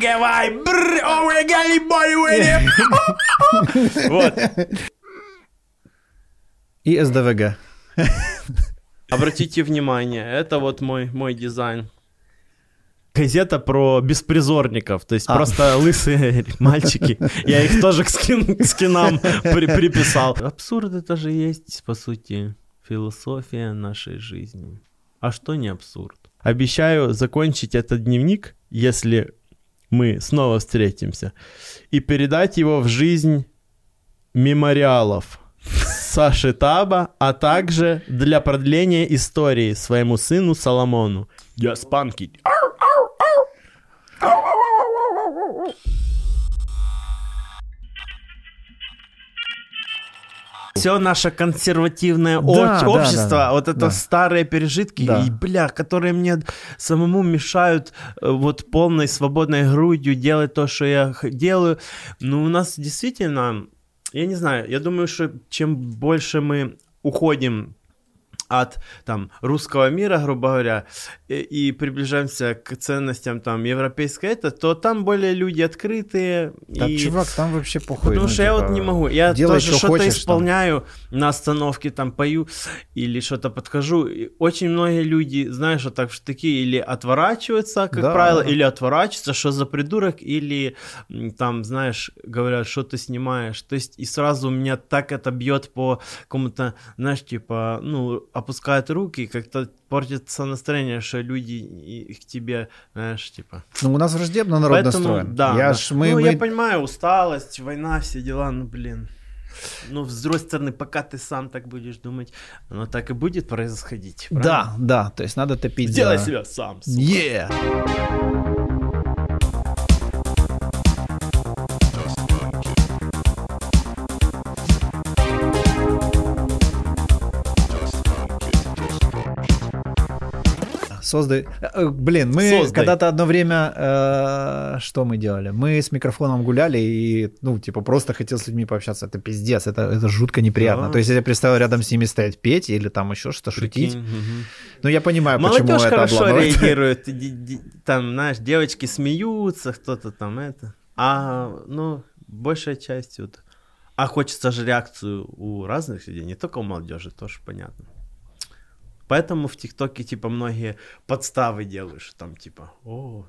Давай, вот. И СДВГ. Обратите внимание, это вот мой дизайн. Газета про беспризорников, то есть просто лысые мальчики. Я их тоже к скинам приписал. Абсурд это же есть, по сути, философия нашей жизни. А что не абсурд? Обещаю закончить этот дневник, если мы снова встретимся, и передать его в жизнь мемориалов Саши Таба, а также для продления истории своему сыну Соломону. Я спанки. Все наше консервативное общество, вот это старые пережитки, и, которые мне самому мешают вот полной свободной грудью делать то, что я делаю. Ну, у нас действительно, я не знаю, я думаю, что чем больше мы уходим от там русского мира, грубо говоря, и приближаемся к ценностям там европейской, то там более люди открытые. Да, и... чувак, там вообще похуй. Потому что я вот не могу. Я тоже что-то исполняю там. На остановке, там пою или что-то подхожу. И очень многие люди, знаешь, вот так в штыки или отворачиваются, как правило, или отворачиваются, что за придурок, или там, знаешь, говорят, что ты снимаешь. То есть и сразу меня так это бьет по кому-то, знаешь, типа, ну, опускают руки, как-то портится настроение, что люди к тебе, знаешь, типа... Ну, у нас враждебно народ настроен. Да, я понимаю, усталость, война, все дела, ну, блин. Ну, с другой стороны, пока ты сам так будешь думать, оно так и будет происходить. Правильно? Да, то есть надо топить. Сделай себя сам, сука. Блин, мы когда-то одно время, что мы делали? Мы с микрофоном гуляли и, ну, типа, просто хотел с людьми пообщаться. Это пиздец, это жутко неприятно. То есть я представил рядом с ними стоять петь или там еще что-то шутить. Ну, я понимаю, почему это обломает. Молодежь хорошо реагирует. Там, знаешь, девочки смеются, кто-то там это. А, ну, большая часть вот. А хочется же реакцию у разных людей, не только у молодежи, тоже понятно. Поэтому в ТикТоке, типа, многие подставы делаешь, там, типа,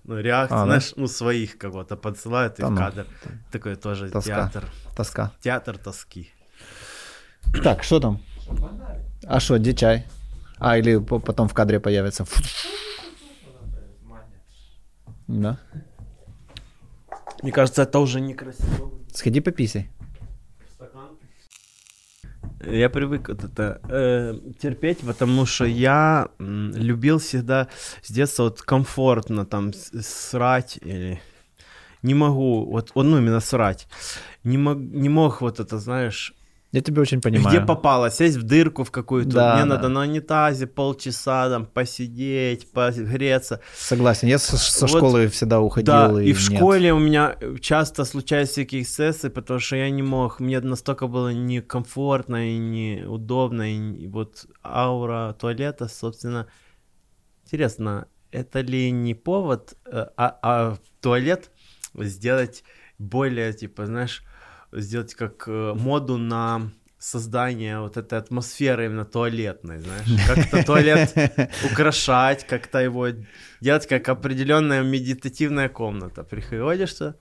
реакцию, знаешь, своих кого-то подсылают и в кадр. Такой тоже театр. Тоска. Театр тоски. Так, что там? А что, где чай? А, или потом в кадре появится. Да. Мне кажется, это уже некрасиво. Сходи пописай. Я привык вот это терпеть, потому что я любил всегда с детства вот комфортно там срать или не могу, именно срать, не мог вот это, знаешь... Я тебя очень понимаю. Где попало, сесть в дырку в какую-то, надо на унитазе полчаса там посидеть, погреться. Согласен, я со школы всегда уходил. Да, и в школе у меня часто случаются всякие эксцессы, потому что я не мог, мне настолько было некомфортно и неудобно, и вот аура туалета, собственно, интересно, это ли не повод, а туалет сделать более, типа, знаешь... Сделать как моду на создание вот этой атмосферы именно туалетной, знаешь. Как-то туалет украшать, как-то его делать как определенная медитативная комната. Приходишься...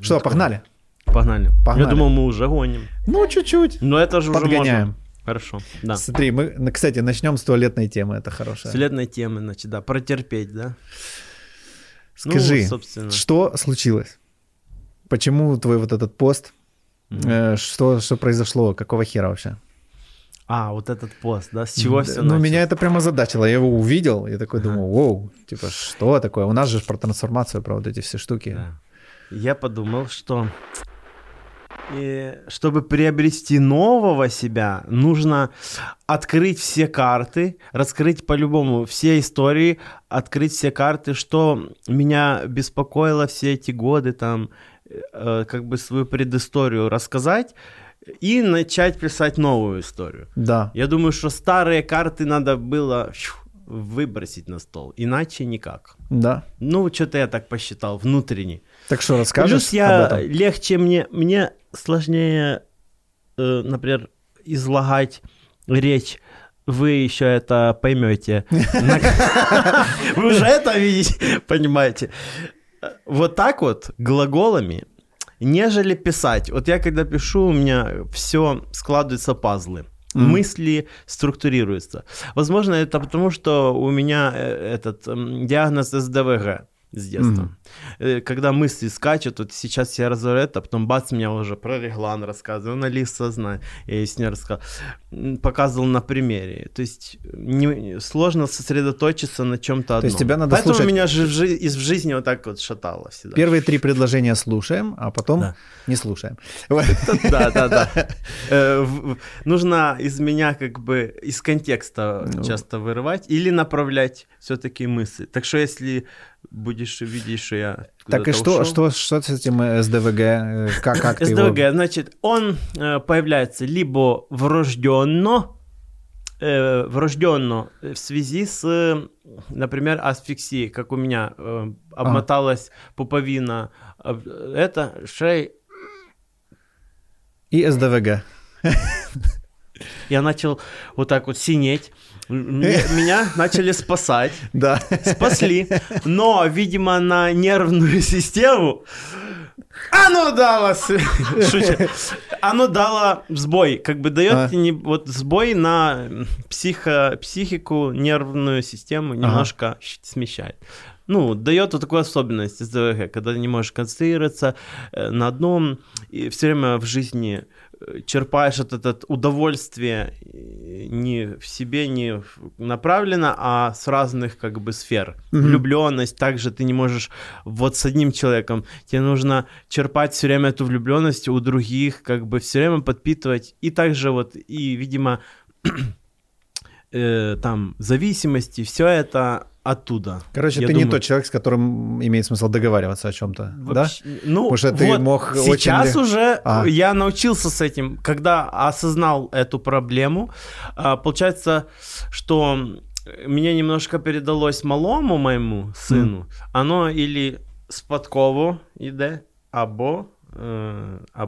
Что, погнали? Погнали. Я думал, мы уже гоним. Ну, чуть-чуть. Но это же уже можно. Хорошо, да. Смотри, мы, кстати, начнем с туалетной темы, это хорошая. С туалетной темы, значит, да, протерпеть, да. Скажи, что случилось? Почему твой вот этот пост? Что произошло? Какого хера вообще? А, вот этот пост, да? С чего все началось? Ну, меня это прямо озадачило. Я его увидел и такой думал, вау, типа, что такое? У нас же про трансформацию, про вот эти все штуки. Да. Я подумал, что чтобы приобрести нового себя, нужно открыть все карты, раскрыть по-любому все истории, открыть все карты, что меня беспокоило все эти годы, там, как бы свою предысторию рассказать и начать писать новую историю. Да. Я думаю, что старые карты надо было выбросить на стол, иначе никак. Да. Ну, что-то я так посчитал внутренне. Так что, расскажешь плюс я об этом? Легче мне сложнее, например, излагать речь. Вы еще это поймете. Вы уже это видите, понимаете. Вот так вот, глаголами, нежели писать. Вот я когда пишу, у меня все складываются пазлы. Мысли структурируются. Возможно, это потому, что у меня этот диагноз СДВГ с детства. Когда мысли скачут, вот сейчас я разорву это, а потом бац, меня уже про реглан рассказывал, на лист сознания, я с ней рассказывал, показывал на примере. То есть сложно сосредоточиться на чем-то одном. То есть тебя надо поэтому слушать. Меня в жизни вот так вот шатало всегда. Первые три предложения слушаем, а потом не слушаем. Да. Нужно из меня как бы из контекста часто вырывать или направлять все-таки мысли. Так что если будешь видеть, что я куда-то так и что, ушел. Что с этим СДВГ? Как ты СДВГ, его... значит, он появляется либо врожденно в связи с, например, асфиксией, как у меня обмоталась пуповина, это шея. И СДВГ. Я начал вот так вот синеть. Меня начали спасать. Да. Спасли. Но, видимо, на нервную систему оно дало сбой. Как бы дает вот сбой на психику, нервную систему немножко смещает. Ну, дает вот такую особенность СДВГ, когда не можешь концентрироваться на одном и все время в жизни... черпаешь это удовольствие не в себе, не направленно, а с разных как бы сфер. Влюбленность, также ты не можешь вот с одним человеком, тебе нужно черпать все время эту влюбленность у других, как бы все время подпитывать, и также вот, и, видимо, там, зависимости, все это оттуда. Короче, ты не тот человек, с которым имеет смысл договариваться о чем-то, вообще, да? Ну, потому что ты вот мог сейчас очень... уже я научился с этим, когда осознал эту проблему. Получается, что меня немножко передалось малому моему сыну. Оно или с подкову йде, або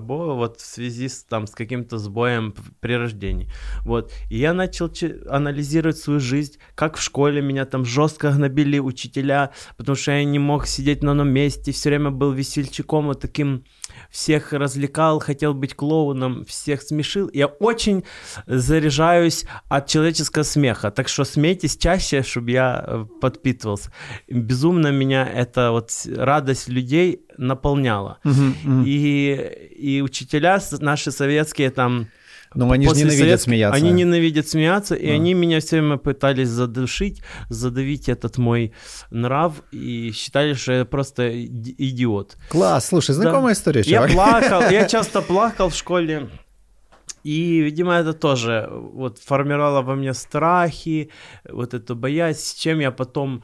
вот в связи с каким-то сбоем при рождении. Вот. И я начал анализировать свою жизнь, как в школе меня там жестко гнобили учителя, потому что я не мог сидеть на одном месте, все время был весельчаком, вот таким всех развлекал, хотел быть клоуном, всех смешил. Я очень заряжаюсь от человеческого смеха, так что смейтесь чаще, чтобы я подпитывался. Безумно меня эта вот радость людей наполняла. И учителя наши советские там... Ну, они же ненавидят смеяться. Они ненавидят смеяться, и они меня все время пытались задушить, задавить этот мой нрав, и считали, что я просто идиот. Класс, слушай, знакомая история, чувак. Я часто плакал в школе, и, видимо, это тоже вот формировало во мне страхи, вот эту боязнь, с чем я потом...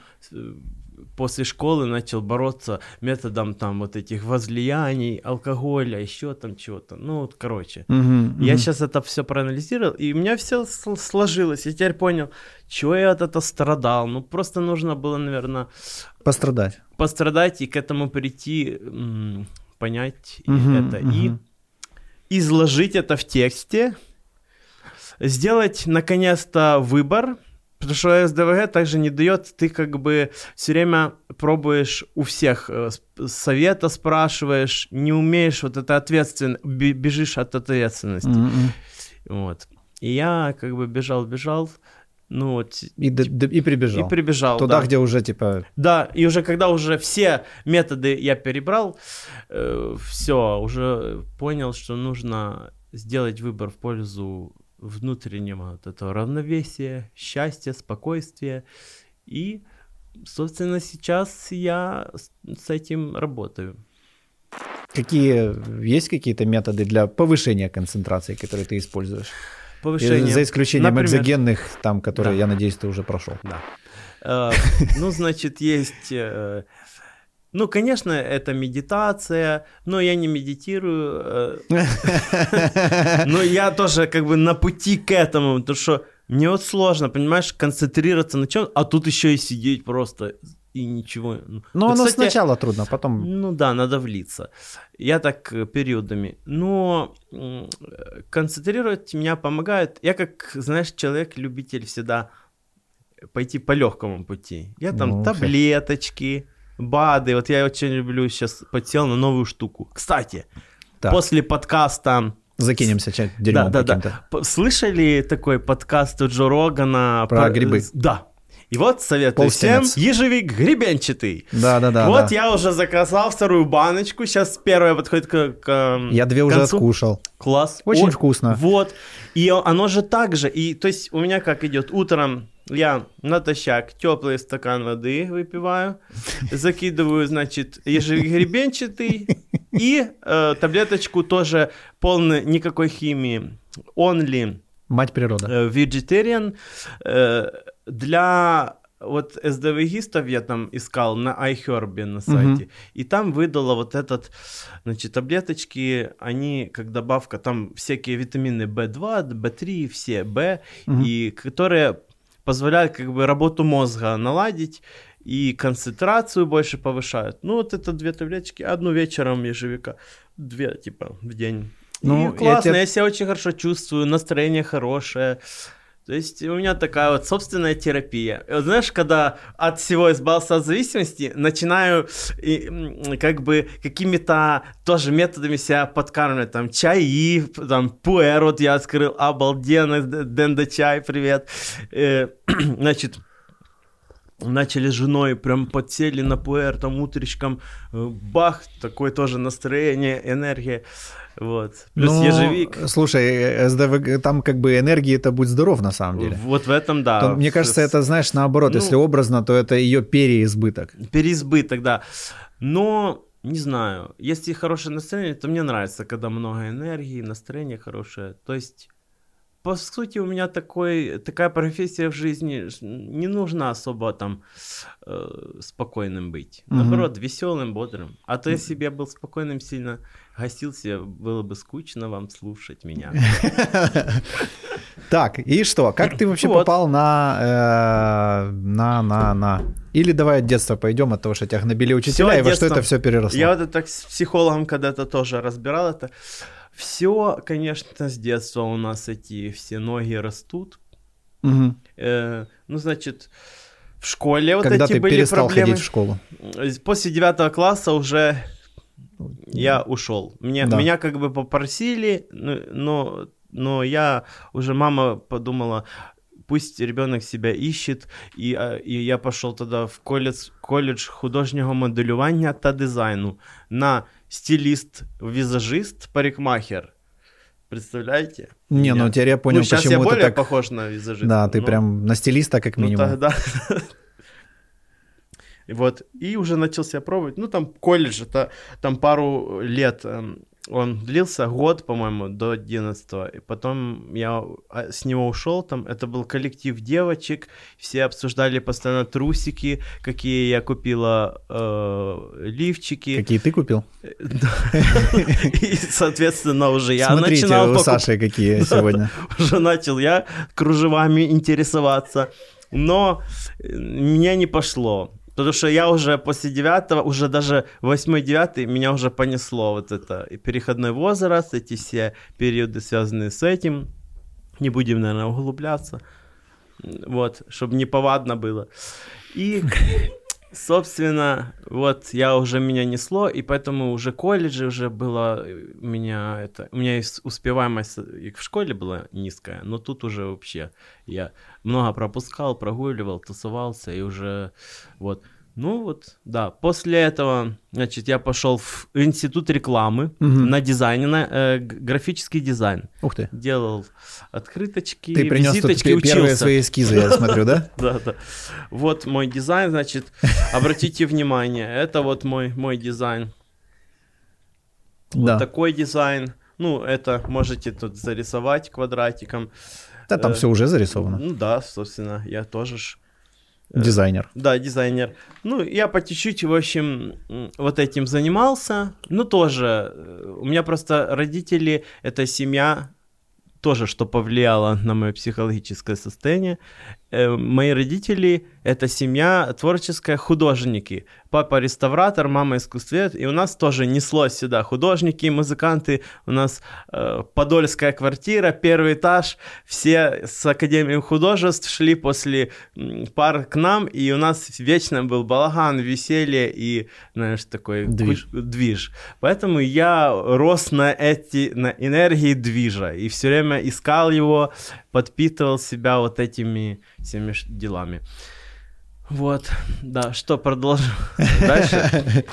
после школы начал бороться методом там вот этих возлияний, алкоголя, еще там чего-то. Ну, вот, короче. Я сейчас это все проанализировал, и у меня все сложилось. Я теперь понял, чего я от этого страдал. Ну, просто нужно было, наверное... Пострадать и к этому прийти, понять это. И изложить это в тексте. Сделать, наконец-то, выбор. Потому что СДВГ также не дает, ты как бы все время пробуешь у всех, совета спрашиваешь, не умеешь, вот это ответственность, бежишь от ответственности. Вот. И я как бы бежал, ну вот... И прибежал. Туда, где уже типа... Да, и уже когда уже все методы я перебрал, все, уже понял, что нужно сделать выбор в пользу внутреннего вот этого равновесия, счастья, спокойствия. И, собственно, сейчас я с этим работаю. Есть какие-то методы для повышения концентрации, которые ты используешь? Повышение. За исключением, например, экзогенных, там, которые, я надеюсь, ты уже прошел. Да. Ну, значит, есть... Ну, конечно, это медитация, но я не медитирую. Но я тоже как бы на пути к этому, потому что Мне вот сложно, понимаешь, концентрироваться на чем, а тут еще и сидеть просто и ничего. Но оно, кстати, сначала трудно, потом... Ну да, надо влиться. Я так периодами. Но концентрировать меня помогает. Я как, знаешь, человек-любитель всегда пойти по легкому пути. Я там таблеточки, БАДы. Вот я очень люблю сейчас подсел на новую штуку. Кстати, так, после подкаста... Закинемся дерьмом каким-то. Да. Слышали такой подкаст у Джо Рогана? Про грибы. Да. И вот советую Полстенец. Всем ежевик гребенчатый. Да-да-да. Вот я уже заказал вторую баночку. Сейчас первая подходит к Я две уже откушал. Класс. Очень вкусно. Вот. И оно же так же. И, то есть у меня как идет? Утром я натощак теплый стакан воды выпиваю, закидываю, значит, ежевик гребенчатый и таблеточку тоже полной никакой химии. Only. Мать природа. Vegetarian. Для вот СДВГистов я там искал на iHerb на сайте, и там выдала вот этот, значит, таблеточки, они как добавка, там всякие витамины B2, B3, все B, и которые позволяют как бы работу мозга наладить и концентрацию больше повышают. Ну вот это две таблеточки, одну вечером ежевика, две типа в день. Ну, и классно, я себя очень хорошо чувствую, настроение хорошее. То есть у меня такая вот собственная терапия. Вот, знаешь, когда от всего избавился, от зависимости, начинаю как бы какими-то тоже методами себя подкармливать. Там чаи, там пуэр вот я открыл, обалденно, дендо чай, привет. Значит, начали с женой, прям подсели на пуэр, там утречком, бах, такое тоже настроение, энергия. Вот. Плюс ежевик. Слушай, СДВГ, там как бы энергии это будет здоров на самом деле. Вот в этом, да. То, мне кажется, это, знаешь, наоборот, если образно, то это ее переизбыток. Переизбыток, да. Но, не знаю, если хорошее настроение, то мне нравится, когда много энергии, настроение хорошее. То есть, по сути, у меня такая профессия в жизни, не нужно особо там спокойным быть. Наоборот, веселым, бодрым. А то если бы я был спокойным сильно... Гостился, было бы скучно вам слушать меня. Так, и что? Как ты вообще попал на... Или давай от детства пойдем, от того, что тебя гнобили учителя, и во что это все переросло? Я вот так с психологом когда-то тоже разбирал это. Все, конечно, с детства у нас эти все ноги растут. Ну, значит... В школе вот эти были проблемы. Когда ты перестал ходить в школу? После 9 класса уже... Я ушел. Меня как бы попросили, но я уже, мама подумала, пусть ребенок себя ищет, и я пошел тогда в коледж художнього моделювання та дизайну на стилист-візажист, парикмахер. Представляете? Ну теперь я понял, почему ты так... Сейчас я более похож на визажиста. Да, ты прям на стилиста как минимум. Ну тогда... Вот, и уже начал себя пробовать. Ну, там колледж, это там пару лет он длился, год, по-моему, до 11-го. И потом я с него ушел, там, это был коллектив девочек, все обсуждали постоянно трусики, какие я купила лифчики. Какие ты купил? И, соответственно, уже я начинал... Смотрите, у Саши какие сегодня. Уже начал я кружевами интересоваться, но меня не пошло. Потому что я уже после 9-го, уже даже 8-9, меня уже понесло вот это. И переходной возраст, эти все периоды, связанные с этим. Не будем, наверное, углубляться. Вот, чтобы неповадно было. И, собственно, вот я уже меня несло, и поэтому уже колледжи уже было у меня успеваемость в школе была низкая, но тут уже вообще я много пропускал, прогуливал, тусовался и уже вот. Ну вот, да. После этого, значит, я пошел в институт рекламы на дизайн, на графический дизайн. Ух ты. Делал открыточки, ты принес визиточки, учился. Первые свои эскизы, я смотрю, да? Да. Вот мой дизайн, значит, обратите внимание, это вот мой дизайн. Вот такой дизайн. Ну, это можете тут зарисовать квадратиком. Да, там все уже зарисовано. Ну да, собственно, я тоже ж... Дизайнер. Да, дизайнер. Ну, я по чуть-чуть, в общем, вот этим занимался. Ну, тоже. У меня просто родители, это семья тоже, что повлияло на мое психологическое состояние. Мои родители – это семья творческая, художники. Папа – реставратор, мама – искусствовед. И у нас тоже неслось сюда художники, музыканты. У нас подольская квартира, первый этаж. Все с Академией художеств шли после пар к нам. И у нас вечно был балаган, веселье и, знаешь, такой движ. Поэтому я рос на энергии движа. И все время искал его, подпитывал себя вот этими всеми делами. Вот, да, что, продолжим дальше?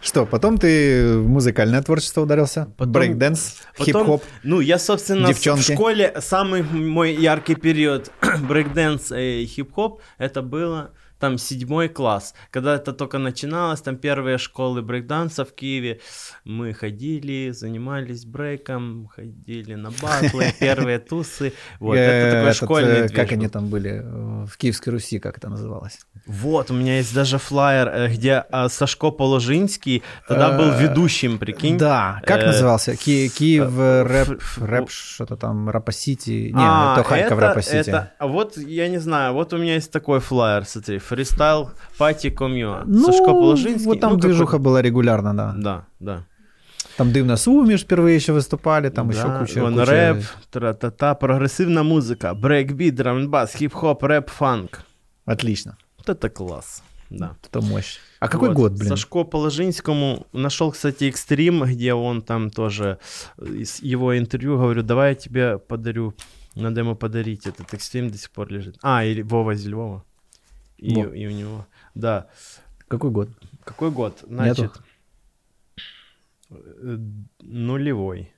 Что, потом ты в музыкальное творчество ударился? Брейкденс, хип-хоп, ну, я, собственно, девчонки. В школе самый мой яркий период брейкденс и хип-хоп, это было там 7 класс, когда это только начиналось, там первые школы брейкданса в Киеве, мы ходили, занимались брейком, ходили на батлы, первые тусы, вот, это такой школьный движ. Как они там были, в Киевской Руси, как это называлось? Вот, у меня есть даже флаер, где Сasha Положинский тогда был ведущим, прикинь. Да, как назывался? Киев рэп, что-то там, Рапа-Сити, не, это Харьков Рапа-Сити. Вот, я не знаю, вот у меня есть такой флаер, смотри, фристайл пати комью. Ну, Сашко Положинский. Вот там движуха была регулярно, да. Да, да. Там «Дым на сумме» впервые еще выступали, там да, еще куча. Он куча... рэп, тра-та-та, прогрессивная музыка, брейкбит, драм-н-бас, хип-хоп, рэп, фанк. Отлично. Вот это класс. Да. Это мощь. А какой вот, год, блин? Сашко Положинскому нашел, кстати, «Экстрим», где он там тоже, из его интервью, говорю, давай я тебе подарю, надо ему подарить этот «Экстрим», до сих пор лежит. А, или Вова из Львова. И у него, да. Какой год? Какой год? Значит, нулевой.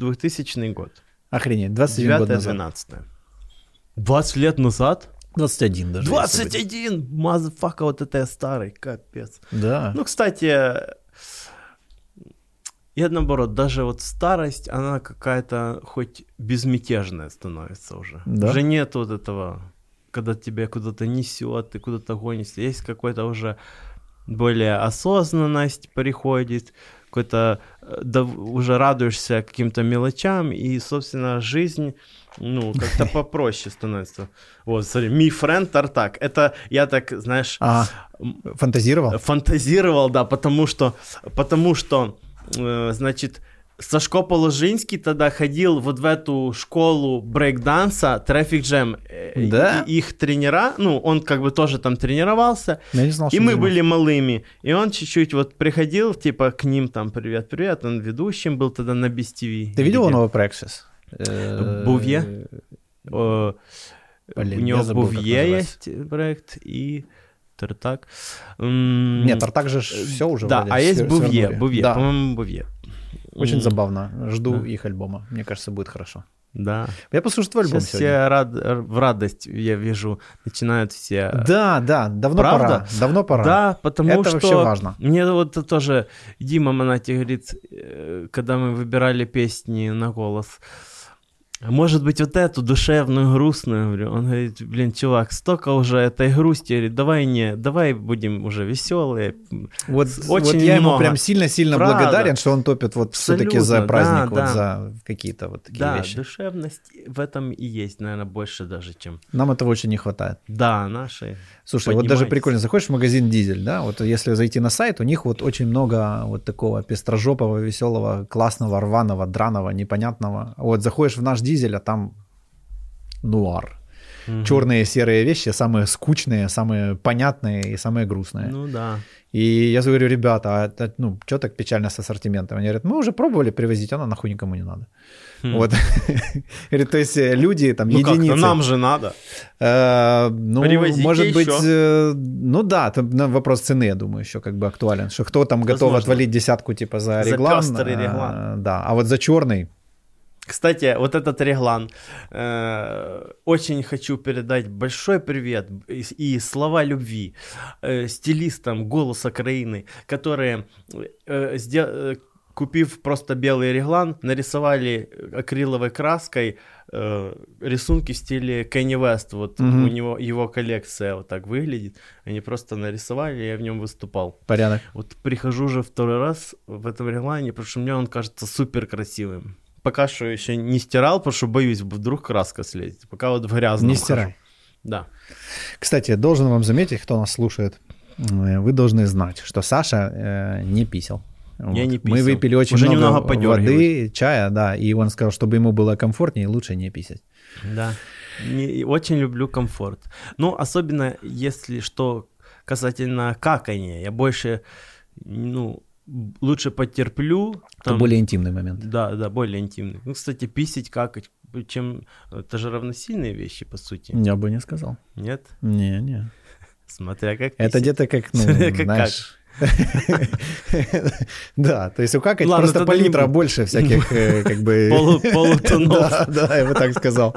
2000 год. Охренеть, 21 год назад. 9-12. 20 лет назад? 21 даже. 21! Мазафака, вот это я старый, капец. Да. Ну, кстати, я наоборот, даже вот старость, она какая-то хоть безмятежная становится уже. Да? Уже нет вот этого... когда тебя куда-то несет, ты куда-то гонишься, есть какая-то уже более осознанность приходит, какой-то да, уже радуешься каким-то мелочам, и, собственно, жизнь, ну, как-то попроще становится. Вот, смотри, «Me Friend Tartak», это я так, знаешь... Фантазировал? Фантазировал, да, потому что значит... Сашко Положинский тогда ходил вот в эту школу брейк-данса Traffic Jam, да? Их тренера, ну, он как бы тоже там тренировался, знал, и мы были малыми, и он чуть-чуть вот приходил, типа, к ним там, привет-привет, он ведущим был тогда на BizTV. Ты видел новый проект сейчас? Бувье. У него Бувье есть проект, и... Тартак. Нет, Тартак же все уже. Да, а есть Бувье, по-моему, Бувье. Очень забавно. Жду их альбома. Мне кажется, будет хорошо. Да. Я послушаю твой альбом сегодня. Все в радость, я вижу, начинают все... Да, давно правда? Пора. Давно пора. Да, потому это что... Это вообще важно. Мне вот тоже Дима Монати говорит, когда мы выбирали песни на голос, может быть, вот эту душевную, грустную, говорю. Он говорит, блин, чувак, столько уже этой грусти, говорит, давай будем уже веселые. Вот, очень я ему прям сильно-сильно благодарен, что он топит вот все-таки за праздник, вот за какие-то вот такие вещи. Да, душевность в этом и есть, наверное, больше даже, чем... Нам этого очень не хватает. Да, наши... Слушай, вот даже прикольно, заходишь в магазин «Дизель», да, вот если зайти на сайт, у них вот очень много вот такого пестрожопого, веселого, классного, рваного, драного, непонятного. Вот заходишь в наш «Дизель», а там нуар. Угу. Черные, серые вещи, самые скучные, самые понятные и самые грустные. Ну да. И я говорю, ребята, ну, что так печально с ассортиментом? Они говорят, мы уже пробовали привозить, оно нахуй никому не надо. Вот. То есть люди там единицы. Ну как, нам же надо. Ну, может быть, ну да, там вопрос цены, я думаю, еще как бы актуален. Что кто там готов отвалить 10 типа за реглан. За пестрый реглан. Да, а вот за черный. Кстати, вот этот реглан, очень хочу передать большой привет и слова любви стилистам «Голоса Украины», которые, купив просто белый реглан, нарисовали акриловой краской рисунки в стиле Кенни Вест. Вот у него его коллекция вот так выглядит. Они просто нарисовали, я в нем выступал. Порядок. Вот прихожу уже второй раз в этом реглане, потому что мне он кажется супер красивым. пока що еще не стирал, потому что боюсь, вдруг краска слезет. Пока вот в грязном. Не стирай. Хожу. Да. Кстати, должен вам заметить, кто нас слушает, вы должны знать, что Саша не писал. Вот. Я не писал. Мы выпили очень уже много воды, чая, да, и он сказал, чтобы ему было комфортнее, лучше не писать. Да, очень люблю комфорт. Ну, особенно, если что, касательно какания, я больше, ну, лучше потерплю. Там, это более интимный момент. Да, да, более интимный. Ну, кстати, писать, какать, чем... Это же равносильные вещи, по сути. Я бы не сказал. Нет? Не-не. Смотря как писать. Это где-то как, ну, знаешь... Да, то есть у какать просто палитра больше всяких как бы... Полутонов. Да, я бы так сказал.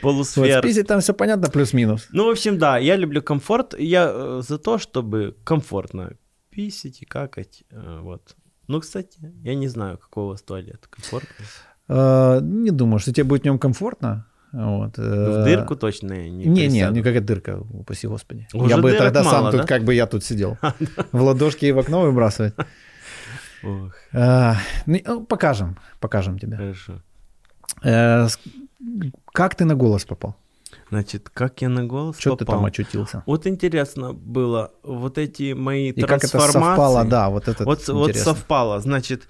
Полусфер. Вот список там все понятно, плюс-минус. Ну, в общем, да, я люблю комфорт. Я за то, чтобы комфортно писать и какать. Вот. Ну, кстати, я не знаю, какой у вас туалет. Комфортно? Не думаю, что тебе будет в нем комфортно. Вот. В дырку точно не присяду. Не, никакая дырка, упаси господи. Уже я бы тогда мало, сам да? Тут, как бы я тут сидел. В ладошки и в окно выбрасывать. Покажем тебе. Хорошо. Как ты на голос попал? Значит, как я на голос попал? Что ты там очутился? Вот интересно было, вот эти мои трансформации. И как это совпало, да, вот это интересно. Вот совпало, значит,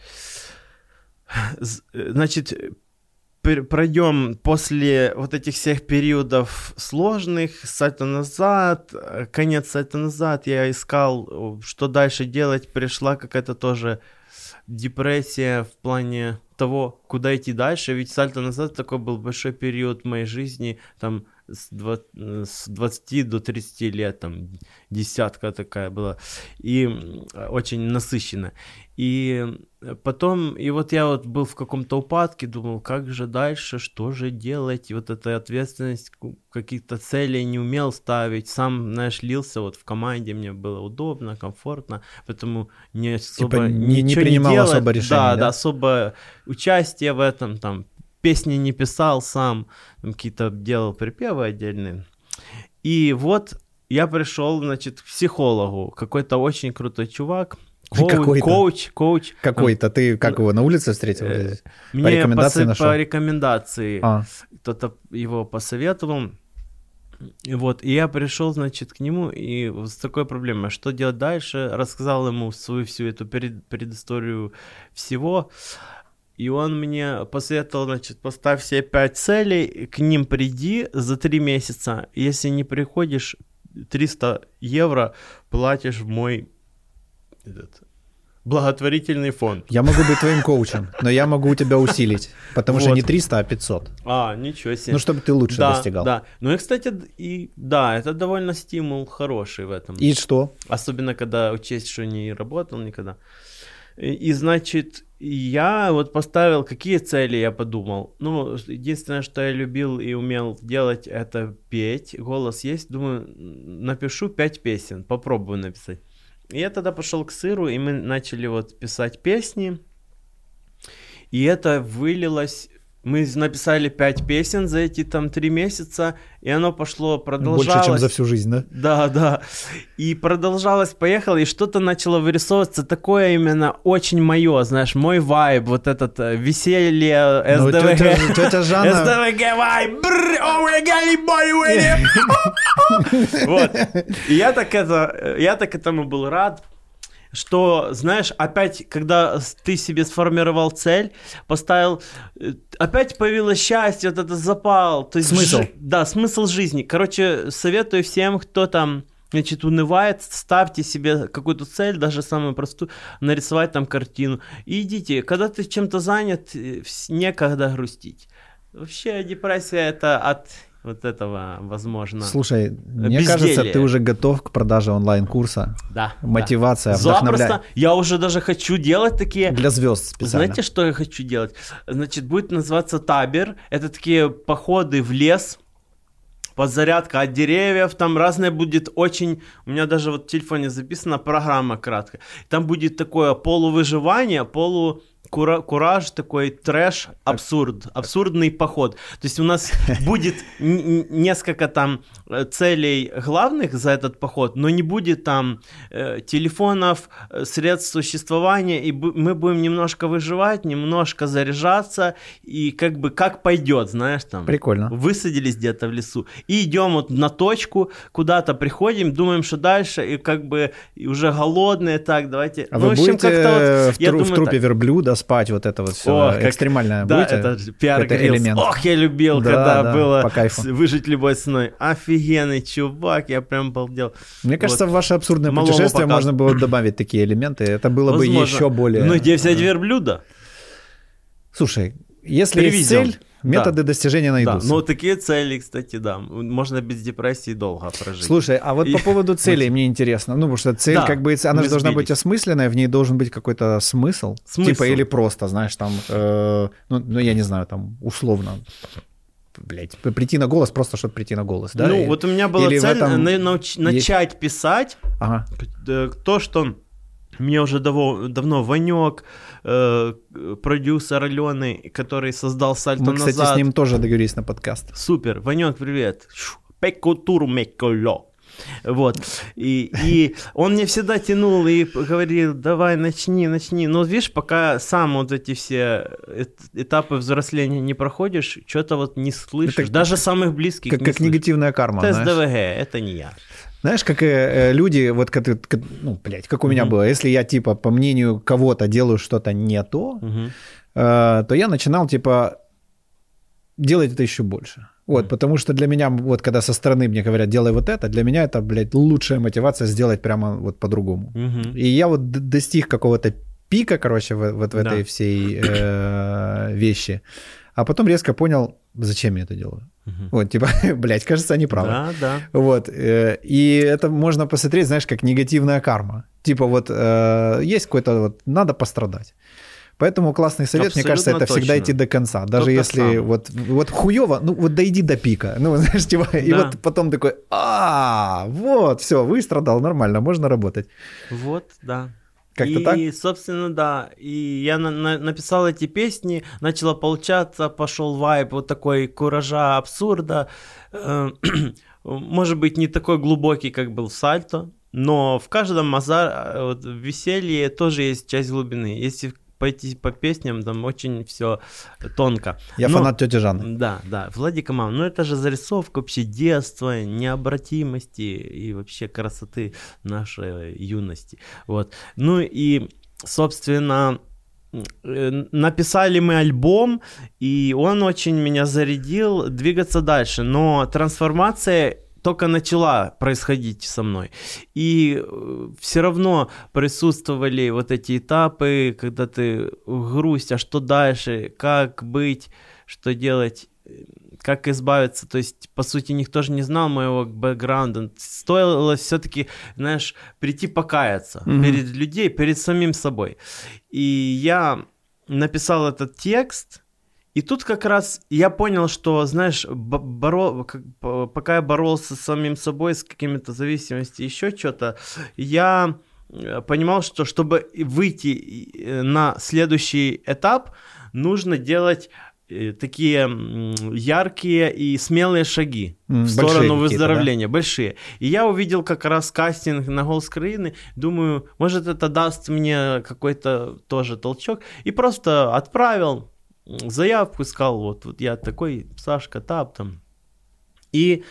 пройдем после вот этих всех периодов сложных, сальто назад, конец сальто назад, я искал, что дальше делать, пришла какая-то тоже депрессия в плане того, куда идти дальше, ведь сальто назад такой был большой период в моей жизни, там с 20 до 30 лет, там десятка такая была, и очень насыщенно. И потом, и вот я вот был в каком-то упадке, думал, как же дальше, что же делать, и вот эта ответственность, каких-то целей не умел ставить, сам, знаешь, лился вот в команде, мне было удобно, комфортно, поэтому не особо типа не принимал делать, особо решение, да, особо участие в этом, там, песни не писал сам, какие-то делал припевы отдельные. И вот я пришел, значит, к психологу. Какой-то очень крутой чувак. Коуч. Какой-то. Ты как его, на улице встретил? Мне по рекомендации нашел? По рекомендации. Кто-то его посоветовал. И вот, и я пришел, значит, к нему, и с такой проблемой, что делать дальше. Рассказал ему свою всю эту предысторию всего. И он мне посоветовал, значит, поставь себе 5 целей, к ним приди за 3 месяца. Если не приходишь, 300 евро платишь в мой благотворительный фонд. Я могу быть твоим коучем, но я могу тебя усилить, потому вот. Что не 300, а 500. Ничего себе. Ну, чтобы ты лучше достигал. Да. Ну и, кстати, это довольно стимул хороший в этом. И что? Особенно, когда учесть, что не работал никогда. И значит, я вот поставил, какие цели я подумал. Ну, единственное, что я любил и умел делать, это петь. Голос есть. Думаю, напишу 5 песен. Попробую написать. И я тогда пошел к Сыру, и мы начали вот писать песни. И это вылилось... Мы написали 5 песен за эти там 3 месяца, и оно пошло, продолжалось. Больше, чем за всю жизнь, да? Да. И продолжалось, поехало, и что-то начало вырисовываться такое именно очень мое, знаешь, мой вайб, вот этот веселье, СДВГ. Тетя Жанна... СДВГ вайб, бррр, о, мы гали бой, вот. И я так этому был рад. Что, знаешь, опять, когда ты себе сформировал цель, поставил, опять появилось счастье, вот это запал. То есть смысл. Да, смысл жизни. Короче, советую всем, кто там, значит, унывает, ставьте себе какую-то цель, даже самую простую, нарисовать там картину. И идите, когда ты чем-то занят, некогда грустить. Вообще депрессия это от... Вот этого, возможно, слушай, мне безделие. Кажется, ты уже готов к продаже онлайн-курса. Да. Мотивация, да. Вдохновляет. Запросто. Я уже даже хочу делать такие... Для звезд специально. Знаете, что я хочу делать? Значит, будет называться табер. Это такие походы в лес, подзарядка от деревьев. Там разное будет очень... У меня даже вот в телефоне записана программа краткая. Там будет такое полувыживание, кураж, такой трэш, абсурд, абсурдный поход. То есть у нас будет несколько там целей главных за этот поход, но не будет там телефонов, средств существования, и мы будем немножко выживать, немножко заряжаться, и как бы как пойдет, знаешь, там. Прикольно. Высадились где-то в лесу, и идем вот на точку, куда-то приходим, думаем, что дальше, и как бы уже голодные, так, давайте. А ну, вы в общем, будете как-то, вот, в трупе верблюда спать, вот это вот все. Ох, экстремальное как, будете? Да, это пиар-элемент. Ох, я любил, да, когда да, было выжить любой ценой. Офигенный чувак, я прям балдел. Мне кажется, в ваше абсурдное путешествие можно было добавить такие элементы, это было возможно. Бы еще более... Ну, где взять верблюда? Слушай, если есть цель... Методы достижения найдутся. Да. Ну, такие цели, кстати, да. Можно без депрессии долго прожить. Слушай, а вот по поводу целей мне интересно. Ну, потому что цель, да, как бы, она же должна быть осмысленная, в ней должен быть какой-то смысл. Типа, или просто, знаешь, там, я не знаю, там, условно, блядь, прийти на голос, просто чтобы прийти на голос, да? Ну, вот у меня была цель начать писать то, что... Мне уже давно Ванёк, продюсер Алены, который создал «Сальто Назад». Мы, кстати, с ним тоже договорились на подкаст. Супер. Ванёк, привет. Вот. И он мне всегда тянул и говорил, давай, начни. Но видишь, пока сам вот эти все этапы взросления не проходишь, что-то вот не слышишь. Это даже самых близких как негативная карма, знаешь. СДВГ, это не я. Знаешь, как люди, вот как у меня было, если я, типа, по мнению кого-то делаю что-то не то, то я начинал, типа, делать это еще больше. Вот, потому что для меня, вот когда со стороны мне говорят, делай вот это, для меня это, блядь, лучшая мотивация сделать прямо вот по-другому. И я вот достиг какого-то пика, короче, вот в этой всей вещи, а потом резко понял, зачем я это делаю. Вот, типа, блядь, кажется, они правы. Да. Вот, и это можно посмотреть, знаешь, как негативная карма. Типа вот есть какой-то, вот, надо пострадать. Поэтому классный совет, абсолютно, мне кажется, это всегда идти до конца. Даже только если сам. Вот хуёво, ну вот дойди до пика. Ну, знаешь, типа, да. И вот потом такой, вот, всё, выстрадал, нормально, можно работать. Вот, да. Как-то так? И, собственно, да. И я написал эти песни, начало получаться, пошел вайб вот такой куража, абсурда. Может быть, не такой глубокий, как был в «Сальто», но в каждом в веселье тоже есть часть глубины. Если пойти по песням, там очень все тонко. Я фанат тети Жанны. Да, Владика мама. Ну, это же зарисовка вообще детства, необратимости и вообще красоты нашей юности. Вот. Ну и, собственно, написали мы альбом, и он очень меня зарядил двигаться дальше. Но трансформация... только начала происходить со мной. И все равно присутствовали вот эти этапы, когда ты грусть, а что дальше, как быть, что делать, как избавиться. То есть, по сути, никто же не знал моего бэкграунда. Стоило все-таки, знаешь, прийти покаяться перед людьми, перед самим собой. И я написал этот текст, и тут как раз я понял, что, знаешь, пока я боролся с самим собой, с какими-то зависимостями, еще что-то, я понимал, что чтобы выйти на следующий этап, нужно делать такие яркие и смелые шаги в сторону выздоровления, да? Большие. И я увидел как раз кастинг на «Голос Украины», думаю, может, это даст мне какой-то тоже толчок, и просто отправил заявку, сказал, вот я такой, Сашка Таб там. И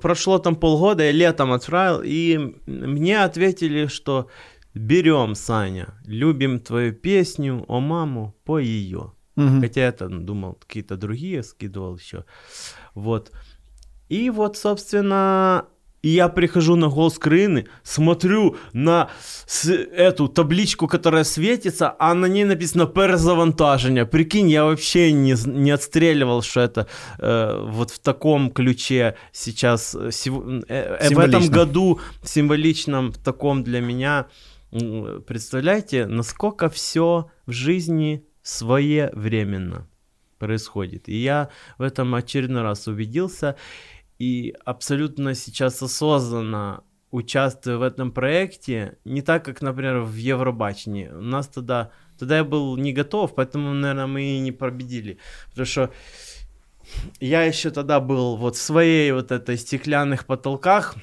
прошло там полгода, я летом отправил, и мне ответили, что берем, Саня, любим твою песню «О маму, пой ее». Хотя я там думал, какие-то другие скидывал еще. Вот. И вот, собственно... И я прихожу на «Голос Украины», смотрю на эту табличку, которая светится, а на ней написано «перезавантажение». Прикинь, я вообще не отстреливал, что это вот в таком ключе сейчас, в этом году символичном, в таком для меня. Представляете, насколько все в жизни своевременно происходит. И я в этом очередной раз убедился. И абсолютно сейчас осознанно участвую в этом проекте, не так, как, например, в Евробачении. У нас тогда Тогда я был не готов, поэтому, наверное, мы и не победили. Потому что я еще тогда был вот в своей вот этой стеклянных потолках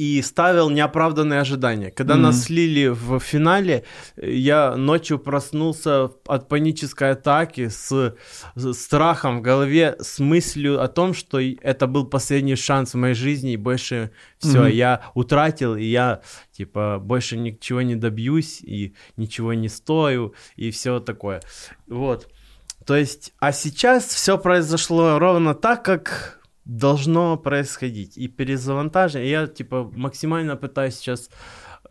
и ставил неоправданные ожидания. Когда нас слили в финале, я ночью проснулся от панической атаки с страхом в голове, с мыслью о том, что это был последний шанс в моей жизни, и больше все, я утратил, и я типа больше ничего не добьюсь, и ничего не стою, и все такое. Вот. То есть, а сейчас все произошло ровно так, как должно происходить. И перезавантажение. Я, типа, максимально пытаюсь сейчас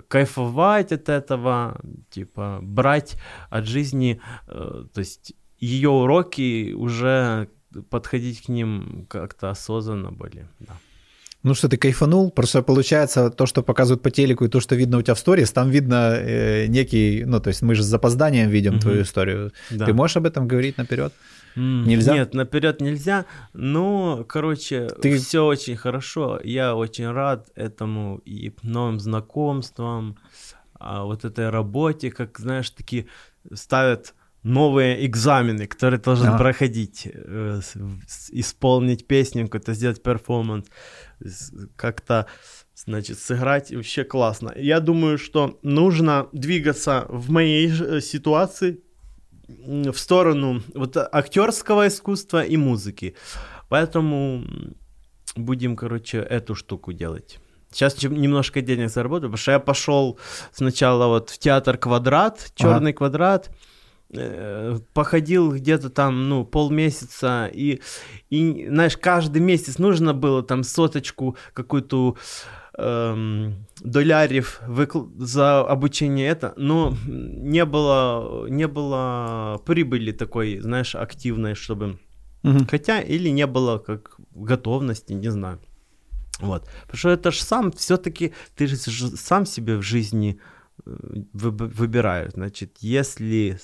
кайфовать от этого, типа, брать от жизни, то есть, ее уроки, уже подходить к ним как-то осознанно более, да. Ну что, ты кайфанул, просто получается то, что показывают по телеку и то, что видно у тебя в сторис, там видно некий, ну то есть мы же с запозданием видим твою историю. Да. Ты можешь об этом говорить наперед? Нельзя? Нет, наперед нельзя, но, короче, все очень хорошо, я очень рад этому и новым знакомствам, вот этой работе, как, знаешь, такие ставят новые экзамены, которые должен проходить, исполнить песню, как-то сделать перформанс, как-то, значит, сыграть, вообще классно. Я думаю, что нужно двигаться в моей ситуации в сторону вот актерского искусства и музыки, поэтому будем, короче, эту штуку делать. Сейчас немножко денег заработаю, потому что я пошел сначала вот в театр «Квадрат», «Черный квадрат», походил где-то там, ну, полмесяца, и, знаешь, каждый месяц нужно было там соточку какую-то доляров за обучение это, но не было прибыли такой, знаешь, активной, чтобы... Хотя, или не было как готовности, не знаю. Вот. Потому что это же сам, все-таки, ты же сам себе в жизни выбираешь. Значит, если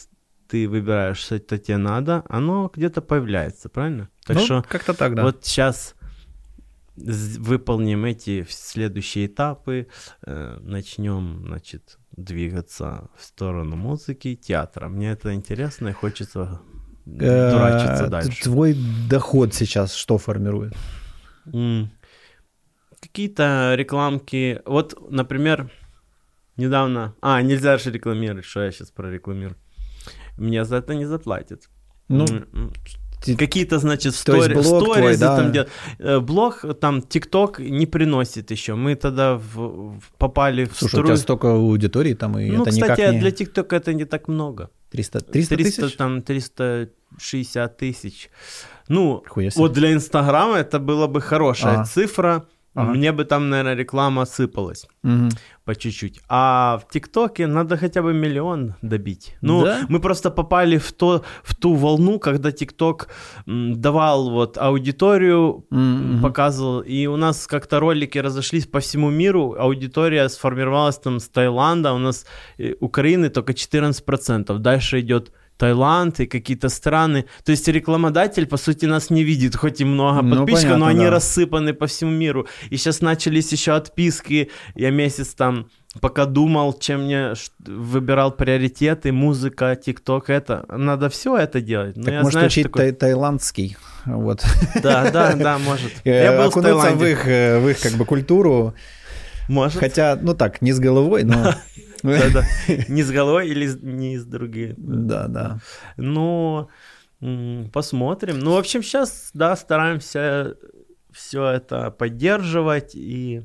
ты выбираешь, что тебе надо, оно где-то появляется, правильно? Так, ну, что как-то так, да. Вот сейчас выполним эти следующие этапы, начнем, значит, двигаться в сторону музыки и театра. Мне это интересно и хочется дурачиться дальше. Твой доход сейчас что формирует? Какие-то рекламки. Вот, например, недавно... нельзя же рекламировать, что я сейчас прорекламирую. Мне за это не заплатят. Ну, какие-то, значит, сторизы там делают. Блог, там, ТикТок не приносит еще. Мы тогда попали в... Слушай, у тебя столько аудитории там, и это никак не... Ну, кстати, для ТикТока это не так много. 300 тысяч? Там 360 тысяч. Ну, вот для Инстаграма это была бы хорошая цифра. Мне бы там, наверное, реклама сыпалась по чуть-чуть. А в ТикТоке надо хотя бы 1 миллион добить. Ну, да? Мы просто попали в ту волну, когда ТикТок давал вот аудиторию, показывал, и у нас как-то ролики разошлись по всему миру, аудитория сформировалась там с Таиланда, у нас Украины только 14%, дальше идет Таиланд и какие-то страны. То есть рекламодатель, по сути, нас не видит, хоть и много подписчиков, понятно, но они рассыпаны по всему миру. И сейчас начались еще отписки. Я месяц там, пока думал, чем мне выбирал приоритеты, музыка, ТикТок, это. Надо все это делать. Так, но может, знаешь, учить такой... таиландский? Вот. Да, может. Я был в Таиланде. Окунуться в их как бы культуру. Может. Хотя, ну так, не с головой, но... Да-да, не с головой или не с других. Да-да. Ну, посмотрим. Ну, в общем, сейчас, да, стараемся все это поддерживать и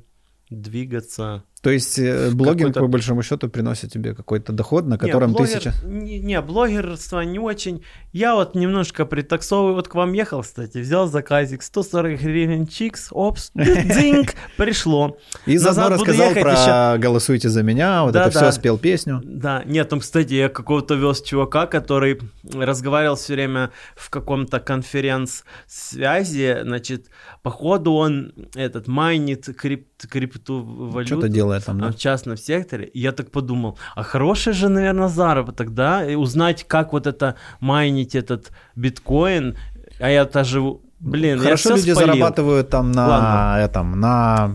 двигаться. То есть блогинг, по большому счету, приносит тебе какой-то доход, на котором ты сейчас... Не, блогерство не очень. Я вот немножко притаксовываю. Вот к вам ехал, кстати, взял заказик, 140 гривен чикс, опс, дзинг, пришло. И заодно рассказал про еще... «Голосуйте за меня», вот да, это да. Все, спел песню. Да, нет, там, кстати, я какого-то вез чувака, который разговаривал все время в каком-то конференц-связи, значит, походу он этот майнит криптовалюту. Что-то делал. Там, да? В частном секторе. И я так подумал, а хороший же, наверное, заработок, да? И узнать, как вот это майнить этот биткоин. А я-то живу... Блин, хорошо, я все люди спалил. Зарабатывают там на... Ладно. Этом, на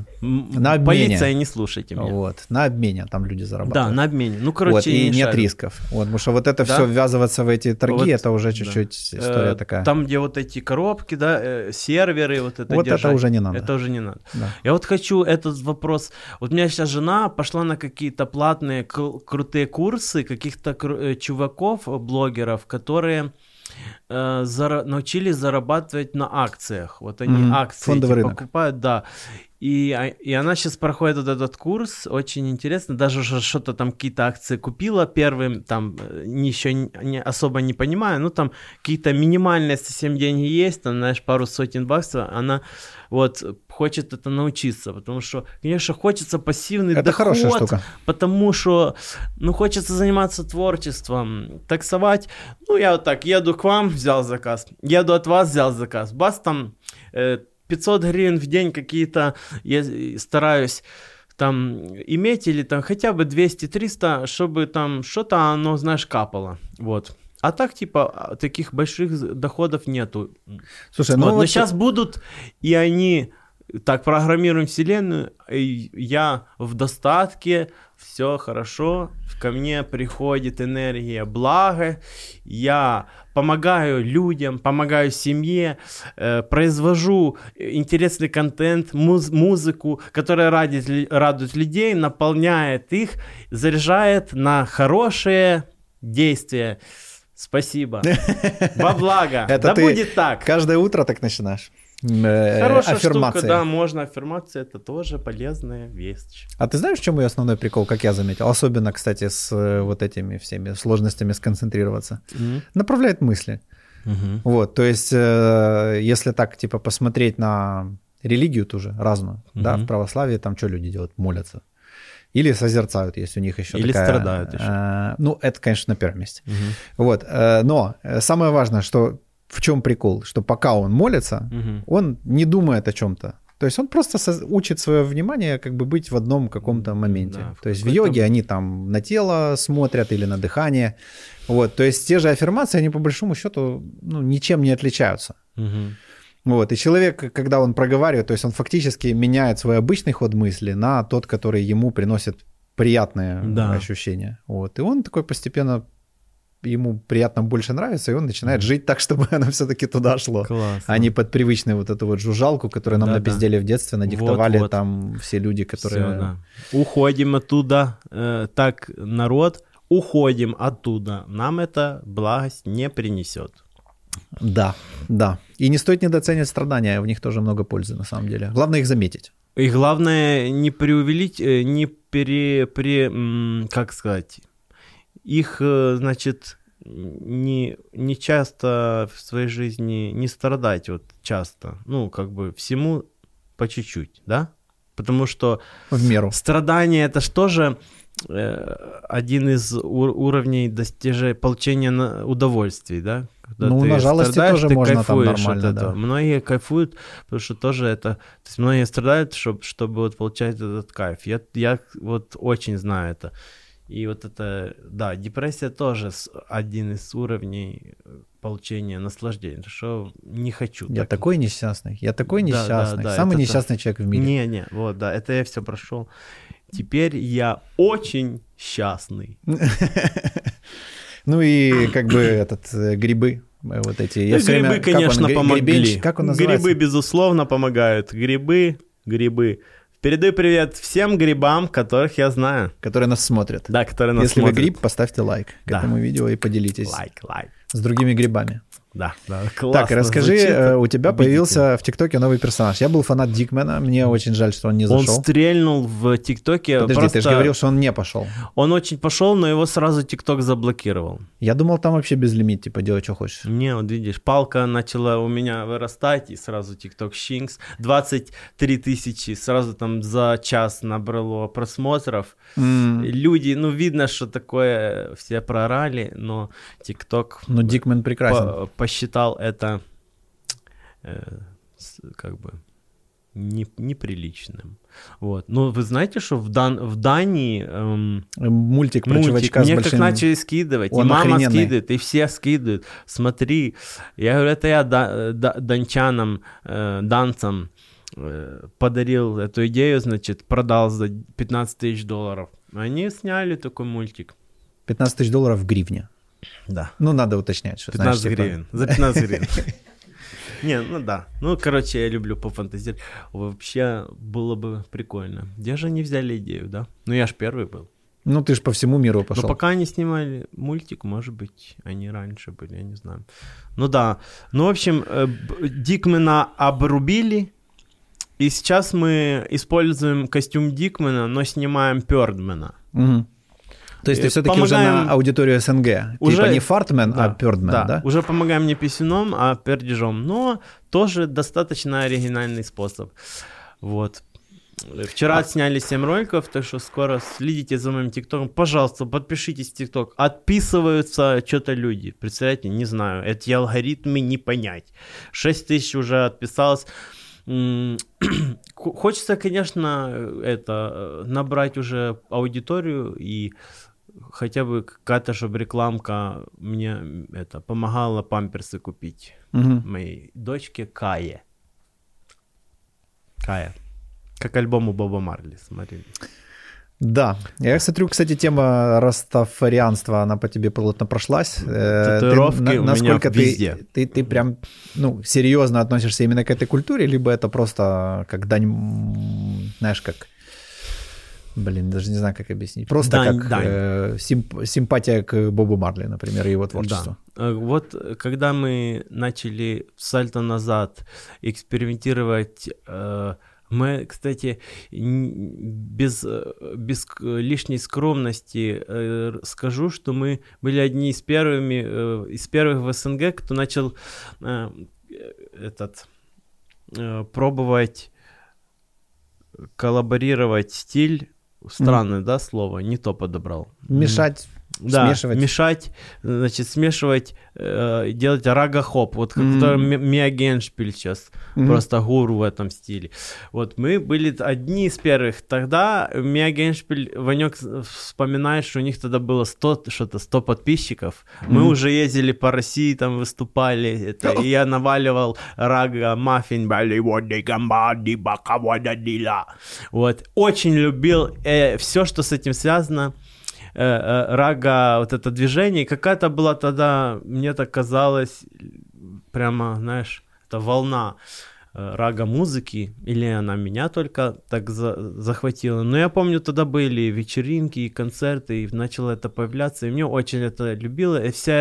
На обмене. Полиция, не слушайте меня. Вот. На обмене там люди зарабатывают. Да, на обмене. Ну, короче, вот. И не нет шарю. Рисков. Вот, потому что вот это все ввязываться в эти торги, вот, это уже чуть-чуть история такая. Там, где вот эти коробки, да, серверы, вот это вот держать. Это уже не надо. Это уже не надо. Да. Я вот хочу этот вопрос. Вот у меня сейчас жена пошла на какие-то платные крутые курсы каких-то чуваков, блогеров, которые... научились зарабатывать на акциях. Вот они акции покупают, да. И она сейчас проходит вот этот курс, очень интересно, даже что-то там какие-то акции купила первым, там еще не, особо не понимаю, ну там какие-то минимальные совсем деньги есть, там, знаешь, пару сотен баксов, она вот хочет это научиться, потому что, конечно, хочется пассивный это доход, хорошая штука. Потому что, ну, хочется заниматься творчеством, таксовать, ну, я вот так, еду к вам, взял заказ, еду от вас, взял заказ, бас там... 500 гривен в день какие-то я стараюсь там иметь, или там хотя бы 200-300, чтобы там что-то оно, знаешь, капало, вот. А так, типа, таких больших доходов нету. Слушай, вот, ну, но сейчас будут, и они, так, программируем вселенную, и я в достатке, все хорошо, ко мне приходит энергия блага, я помогаю людям, помогаю семье, произвожу интересный контент, музыку, которая радует людей, наполняет их, заряжает на хорошие действия. Спасибо. Во благо. Да будет так. Каждое утро так начинаешь. Хорошая аффирмация. Штука, да, можно. Аффирмация — это тоже полезная вещь. А ты знаешь, в чем ее основной прикол, как я заметил? Особенно, кстати, с вот этими всеми сложностями сконцентрироваться. Направляет мысли. Вот, то есть, если так, типа, посмотреть на религию тоже разную, да, в православии там что люди делают? Молятся. Или созерцают, если у них еще или такая... Или страдают еще. Ну, это, конечно, на первом месте. Вот, но самое важное, что... В чем прикол? Что пока он молится, он не думает о чем-то. То есть он просто учит свое внимание как бы быть в одном каком-то моменте. Да, то есть в йоге они там на тело смотрят или на дыхание. Вот. То есть те же аффирмации, они по большому счету ну, ничем не отличаются. Вот. И человек, когда он проговаривает, то есть он фактически меняет свой обычный ход мысли на тот, который ему приносит приятные ощущения. Вот. И он такой постепенно... ему приятно больше нравится, и он начинает жить так, чтобы оно все-таки туда шло. Классно. А не под привычную вот эту вот жужжалку, которую нам напиздели в детстве, надиктовали вот. Там все люди, которые... Все, да. Уходим оттуда, так, народ, уходим оттуда. Нам это благость не принесет. Да, да. И не стоит недооценивать страдания, в них тоже много пользы на самом деле. Главное их заметить. И главное не преувеличить, не как сказать... Их, значит, не часто в своей жизни, не страдать вот часто, ну, как бы всему по чуть-чуть, да? Потому что в меру. Страдание — это же тоже один из уровней получения удовольствий, да? Когда ну, на жалости тоже можно там нормально, да. Многие кайфуют, потому что тоже это... То есть многие страдают, чтобы вот получать этот кайф. Я вот очень знаю это. И вот это, да, депрессия тоже один из уровней получения наслаждения. Что не хочу. Я так. Такой несчастный, я такой несчастный. Да, самый несчастный человек в мире. Не, вот, да, это я все прошел. Теперь я очень счастный. Ну и как бы грибы. Вот эти. Грибы, конечно, помогли. Как он называется? Грибы, безусловно, помогают. Грибы. Передаю привет всем грибам, которых я знаю. Которые нас смотрят. Да, которые нас смотрят. Если вы гриб, поставьте лайк к этому видео и поделитесь. Лайк. С другими грибами. Да, классно. Так, расскажи, у тебя появился в ТикТоке новый персонаж. Я был фанат Дикмена, мне очень жаль, что он не зашел. Он стрельнул в ТикТоке. Подожди, ты же говорил, что он не пошел. Он очень пошел, но его сразу ТикТок заблокировал. Я думал, там вообще безлимит, типа, делай, что хочешь. Не, вот видишь, палка начала у меня вырастать, и сразу ТикТок щинкс. 23 тысячи сразу там за час набрало просмотров. Люди, ну, видно, что такое, все проорали, но ТикТок... Но Дикмен прекрасен. Посчитал это как бы неприличным. Вот. Но вы знаете, что в Дании мультик про чувачка с большим... Мне как начали скидывать, и мама скидывает, и все скидывают. Смотри, я говорю, это я данчанам, данцам подарил эту идею, значит, продал за $15 тысяч. Они сняли такой мультик. 15 тысяч долларов в гривне. Да. Ну, надо уточнять, что 15 значит, гривен. Типа... За 15 гривен. Не, ну да. Ну, короче, я люблю пофантазировать. Вообще, было бы прикольно. Где же они взяли идею, да? Ну, я ж первый был. Ну, ты ж по всему миру пошел. Но пока они снимали мультик, может быть, они раньше были, я не знаю. Ну да. Ну, в общем, Дикмена обрубили. И сейчас мы используем костюм Дикмена, но снимаем Пёрдмена. Угу. То есть ты все-таки помогаем... уже на аудиторию СНГ. Уже... Типа не Фартмен, да, а Пёрдмен, да. да? Уже помогаем не писюном, а пердежом. Но тоже достаточно оригинальный способ. Вот. Вчера отсняли 7 роликов, так что скоро следите за моим ТикТоком. Пожалуйста, подпишитесь в ТикТок. Отписываются что-то люди. Представляете, не знаю. Эти алгоритмы не понять. 6 тысяч уже отписалось. Хочется, конечно, это набрать уже аудиторию и хотя бы какая-то, чтобы рекламка мне это помогала памперсы купить моей дочке Кае. Кая. Как альбом у Боба Марли, смотрели. Да. Я смотрю, кстати, тема растафарианства, она по тебе плотно прошлась. Татуировки ты, насколько у меня везде. Ты прям ну, серьезно относишься именно к этой культуре, либо это просто как дань, знаешь, как... Блин, даже не знаю, как объяснить. Просто дань, как дань. Симпатия к Бобу Марли, например, и его творчеству. Да. Вот когда мы начали «Сальто назад» экспериментировать... Мы, кстати, без лишней скромности скажу, что мы были одни из первых в СНГ, кто начал пробовать коллаборировать стиль. Странное, да, слово? Не то подобрал. Мешать. Да, смешивать. Мешать, значит, смешивать, делать рага-хоп, вот который Миа Геншпиль сейчас, просто гуру в этом стиле. Вот мы были одни из первых, тогда Миа Геншпиль, Ванёк вспоминает, что у них тогда было 100 подписчиков, мы уже ездили по России, там выступали, и я наваливал рага, маффин, вот, очень любил все, что с этим связано. Рага, вот это движение, какая-то была тогда, мне так казалось, прямо, знаешь, это волна рага музыки, или она меня только так захватила. Но я помню, тогда были вечеринки и концерты, и начало это появляться, и мне очень это любило, и всю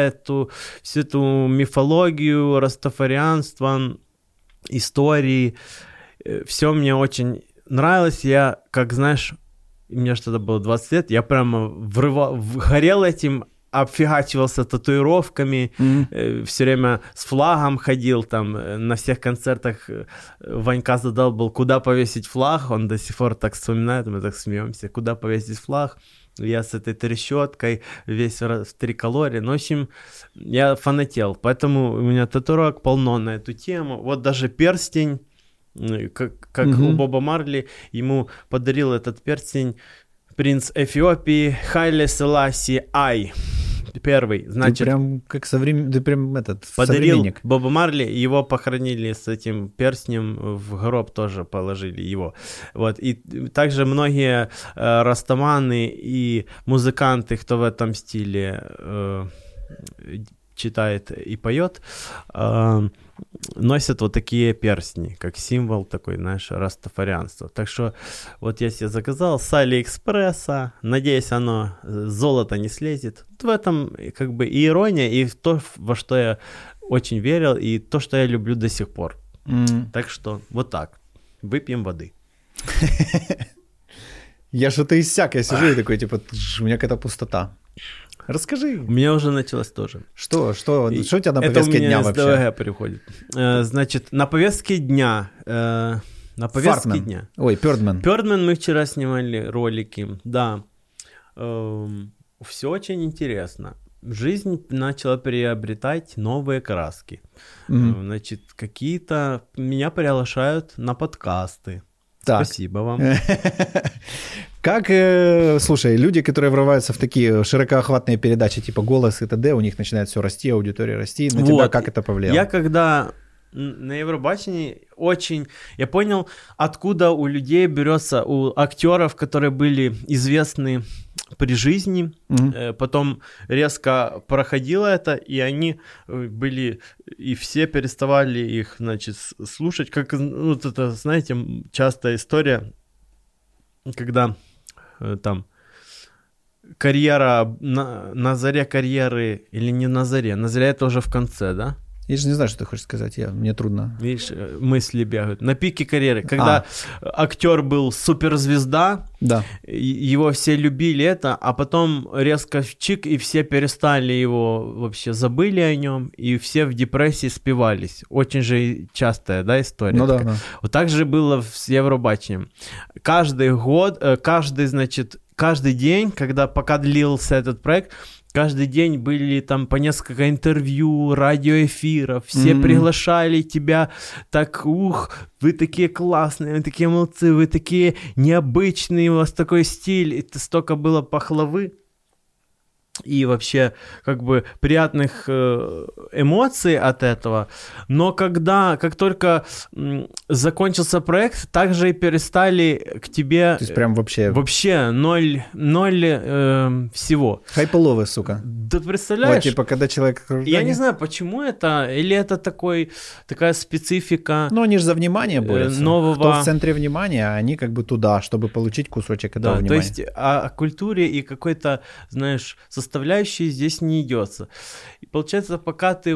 эту мифологию, растафарианство, истории, все мне очень нравилось, я, как знаешь, мне же тогда было 20 лет, я прямо горел этим, обфигачивался татуировками, все время с флагом ходил, там, на всех концертах Ванька задал был, куда повесить флаг, он до сих пор так вспоминает, мы так смеемся, куда повесить флаг, я с этой трещоткой, весь в триколоре, ну, в общем, я фанател, поэтому у меня татуировок полно на эту тему, вот даже перстень, как у Боба Марли, ему подарил этот перстень принц Эфиопии Хайле Селассие I. Первый, значит... Ты прям подарил Боба Марли, его похоронили с этим перстнем, в гроб тоже положили его. Вот. И также многие растаманы и музыканты, кто в этом стиле читает и поет, носят вот такие перстни, как символ такой, знаешь, растафарианства. Так что вот я себе заказал с Алиэкспресса, надеюсь, оно золото не слезет. В этом как бы и ирония, и то, во что я очень верил, и то, что я люблю до сих пор. Так что вот так, выпьем воды. Я что-то иссяк, я сижу и такой, типа, у меня какая-то пустота. Расскажи. У меня уже началось тоже. Что у тебя на повестке дня вообще? Это у меня СДВГ переходит. Значит, на повестке дня... Фартмен. Дня. Ой, Пёрдмен. Пёрдмен мы вчера снимали ролики, да. Все очень интересно. Жизнь начала приобретать новые краски. Значит, какие-то... Меня приглашают на подкасты. Так. Спасибо вам. Как, слушай, люди, которые врываются в такие широкоохватные передачи, типа «Голос» и т.д., у них начинает все расти, аудитория расти. На тебя как это повлияло? Я когда на Евробачении очень... Я понял, откуда у людей берется, у актеров, которые были известны при жизни, потом резко проходило это, и они были... И все переставали их, значит, слушать. Как, ну, это, знаете, частая история, когда там... Карьера на заре карьеры или не на заре? На заре это уже в конце, да? Я же не знаю, что ты хочешь сказать, мне трудно. Видишь, мысли бегают. На пике карьеры, когда актер был суперзвезда, его все любили это, а потом резко чик, и все перестали его, вообще забыли о нем, и все в депрессии спивались. Очень же частая, да, история. Ну, да. Вот так же было с Евробачением. Каждый год, каждый день, пока длился этот проект, каждый день были там по несколько интервью, радиоэфиров, все приглашали тебя, так, вы такие классные, вы такие молодцы, вы такие необычные, у вас такой стиль, это столько было пахлавы и вообще как бы приятных эмоций от этого, но как только закончился проект, также и перестали к тебе... То есть прям вообще... Вообще ноль всего. Хайполовый, сука. Да представляешь? Вот типа когда человек... Я не знаю, почему это, или это такая специфика... Ну они же за внимание борются. Нового... Кто в центре внимания, а они как бы туда, чтобы получить кусочек этого внимания. То есть о культуре и какой-то, знаешь... составляющие здесь не идется. И получается, пока ты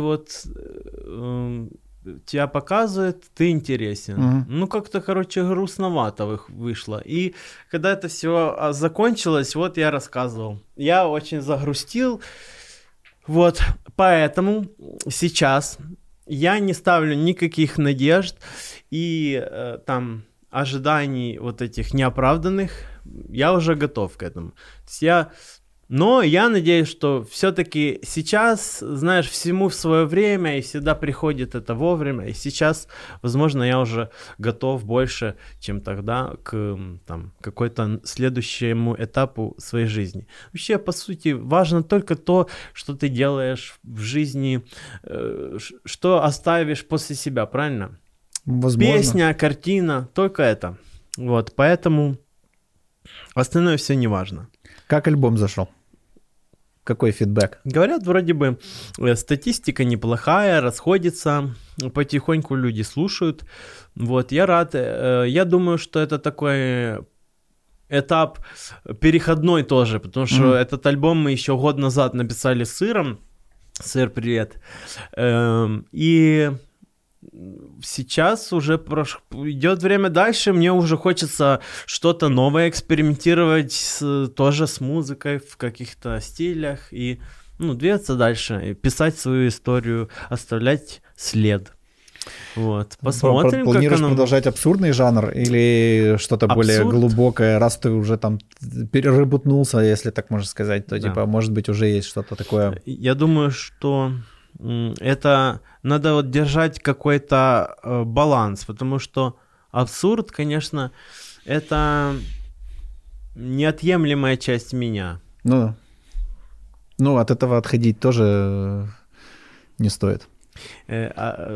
тебя показывают, ты интересен. Ну, как-то, грустновато вышло. И когда это все закончилось, вот я рассказывал. Я очень загрустил. Вот, поэтому сейчас я не ставлю никаких надежд и там ожиданий вот этих неоправданных. Я уже готов к этому. То есть Но я надеюсь, что все-таки сейчас, знаешь, всему в свое время, и всегда приходит это вовремя, и сейчас, возможно, я уже готов больше, чем тогда, к какой-то следующему этапу своей жизни. Вообще, по сути, важно только то, что ты делаешь в жизни, что оставишь после себя, правильно? Возможно. Песня, картина, только это. Вот, поэтому остальное все не важно. Как альбом зашел? Какой фидбэк? Говорят, вроде бы статистика неплохая, расходится, потихоньку люди слушают. Вот, я рад. Я думаю, что это такой этап переходной тоже, потому что этот альбом мы еще год назад написали с Сыром. Сыр, привет. И... Сейчас уже идет время дальше, мне уже хочется что-то новое экспериментировать тоже с музыкой в каких-то стилях и двигаться дальше, и писать свою историю, оставлять след. Вот, посмотрим, как планируешь продолжать абсурдный жанр или что-то более глубокое, раз ты уже там перерыбутнулся, если так можно сказать, то типа может быть уже есть что-то такое. Я думаю, что... Это надо держать какой-то баланс, потому что абсурд, конечно, это неотъемлемая часть меня. Ну, от этого отходить тоже не стоит.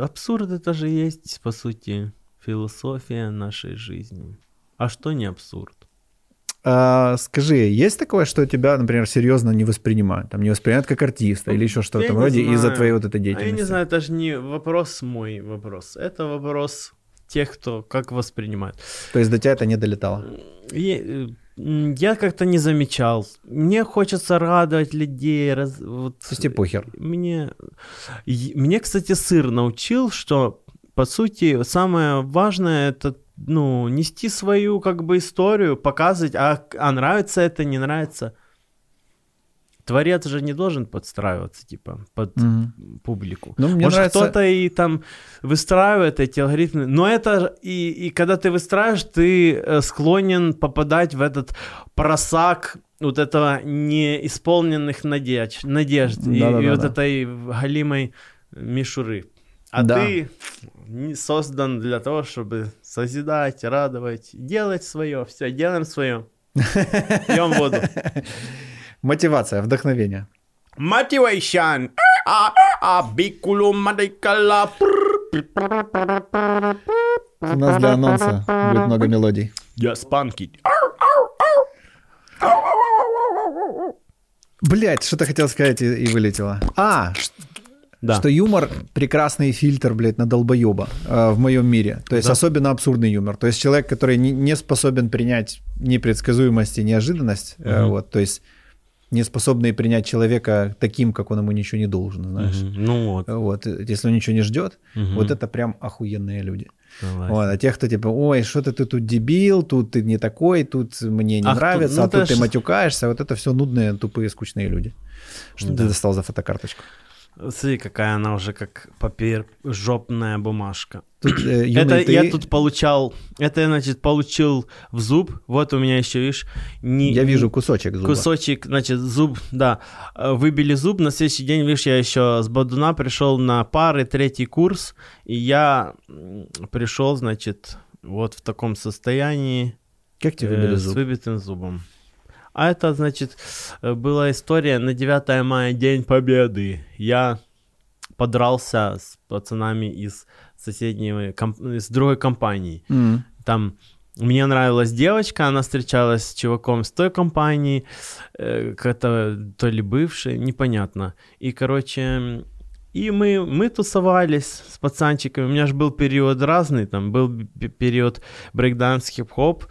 Абсурд это же есть, по сути, философия нашей жизни. А что не абсурд? Скажи, есть такое, что тебя, например, серьезно не воспринимают? Там не воспринимают как артиста или еще что-то вроде из-за твоей вот этой деятельности? Я не знаю, это же не вопрос мой вопрос. Это вопрос тех, кто как воспринимает. То есть до тебя это не долетало? Я как-то не замечал. Мне хочется радовать людей. То есть и похер. Мне, кстати, Сыр научил, что, по сути, самое важное — это нести свою как бы историю, показывать, а нравится это, не нравится. Творец же не должен подстраиваться, под публику. Может, нравится... кто-то и там выстраивает эти алгоритмы, но это и когда ты выстраиваешь, ты склонен попадать в этот просак вот этого неисполненных надежд и вот этой галимой мишуры. Ты не создан для того, чтобы созидать, радовать, делать свое. Все, делаем свое. Пьем воду. Мотивация, вдохновение. Мотивация. У нас для анонса будет много мелодий. Я спанки. Блять, что-то хотел сказать и вылетело. Да. Что юмор – прекрасный фильтр, блядь, на долбоеба в моем мире. То есть особенно абсурдный юмор. То есть человек, который не способен принять непредсказуемость и неожиданность. Вот, то есть не способный принять человека таким, как он ему ничего не должен, знаешь. Ну вот. Вот. Если он ничего не ждет, вот это прям охуенные люди. Вот, а тех, кто типа, ой, что-то ты тут дебил, тут ты не такой, тут мне не нравится, ну, а тут ты матюкаешься. Вот это все нудные, тупые, скучные люди. Что ты достал за фотокарточку? Смотри, какая она уже как жопная бумажка. Я тут получал, это, значит, получил в зуб. Вот у меня еще, видишь... Я вижу кусочек зуба. Кусочек, значит, зуб, да. Выбили зуб, на следующий день, видишь, я еще с Бадуна пришел на пары, третий курс. И я пришел, значит, вот в таком состоянии. Как тебе выбили зуб? С выбитым зубом. А это, значит, была история на 9 мая, День Победы. Я подрался с пацанами из соседней, из другой компании. Там мне нравилась девочка, она встречалась с чуваком с той компании, как-то то ли бывшей, непонятно. И, короче, и мы тусовались с пацанчиками. У меня же был период разный, там был период брейкданс, хип-хоп,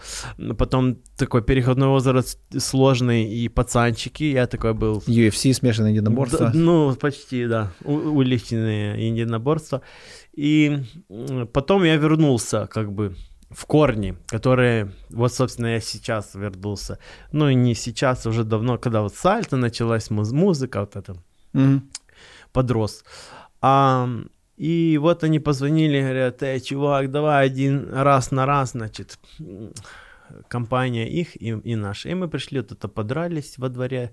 потом такой переходной возраст сложный и пацанчики, я такой был... UFC, смешанное единоборство. Ну, почти, да, уличные единоборства. И потом я вернулся, как бы, в корни, которые, вот, собственно, я сейчас вернулся. Ну, и не сейчас, уже давно, когда вот сальто началась, музыка вот эта. Подрос. И вот они позвонили, говорят, чувак, давай один раз на раз, значит, компания их и наша. И мы пришли, тут подрались во дворе,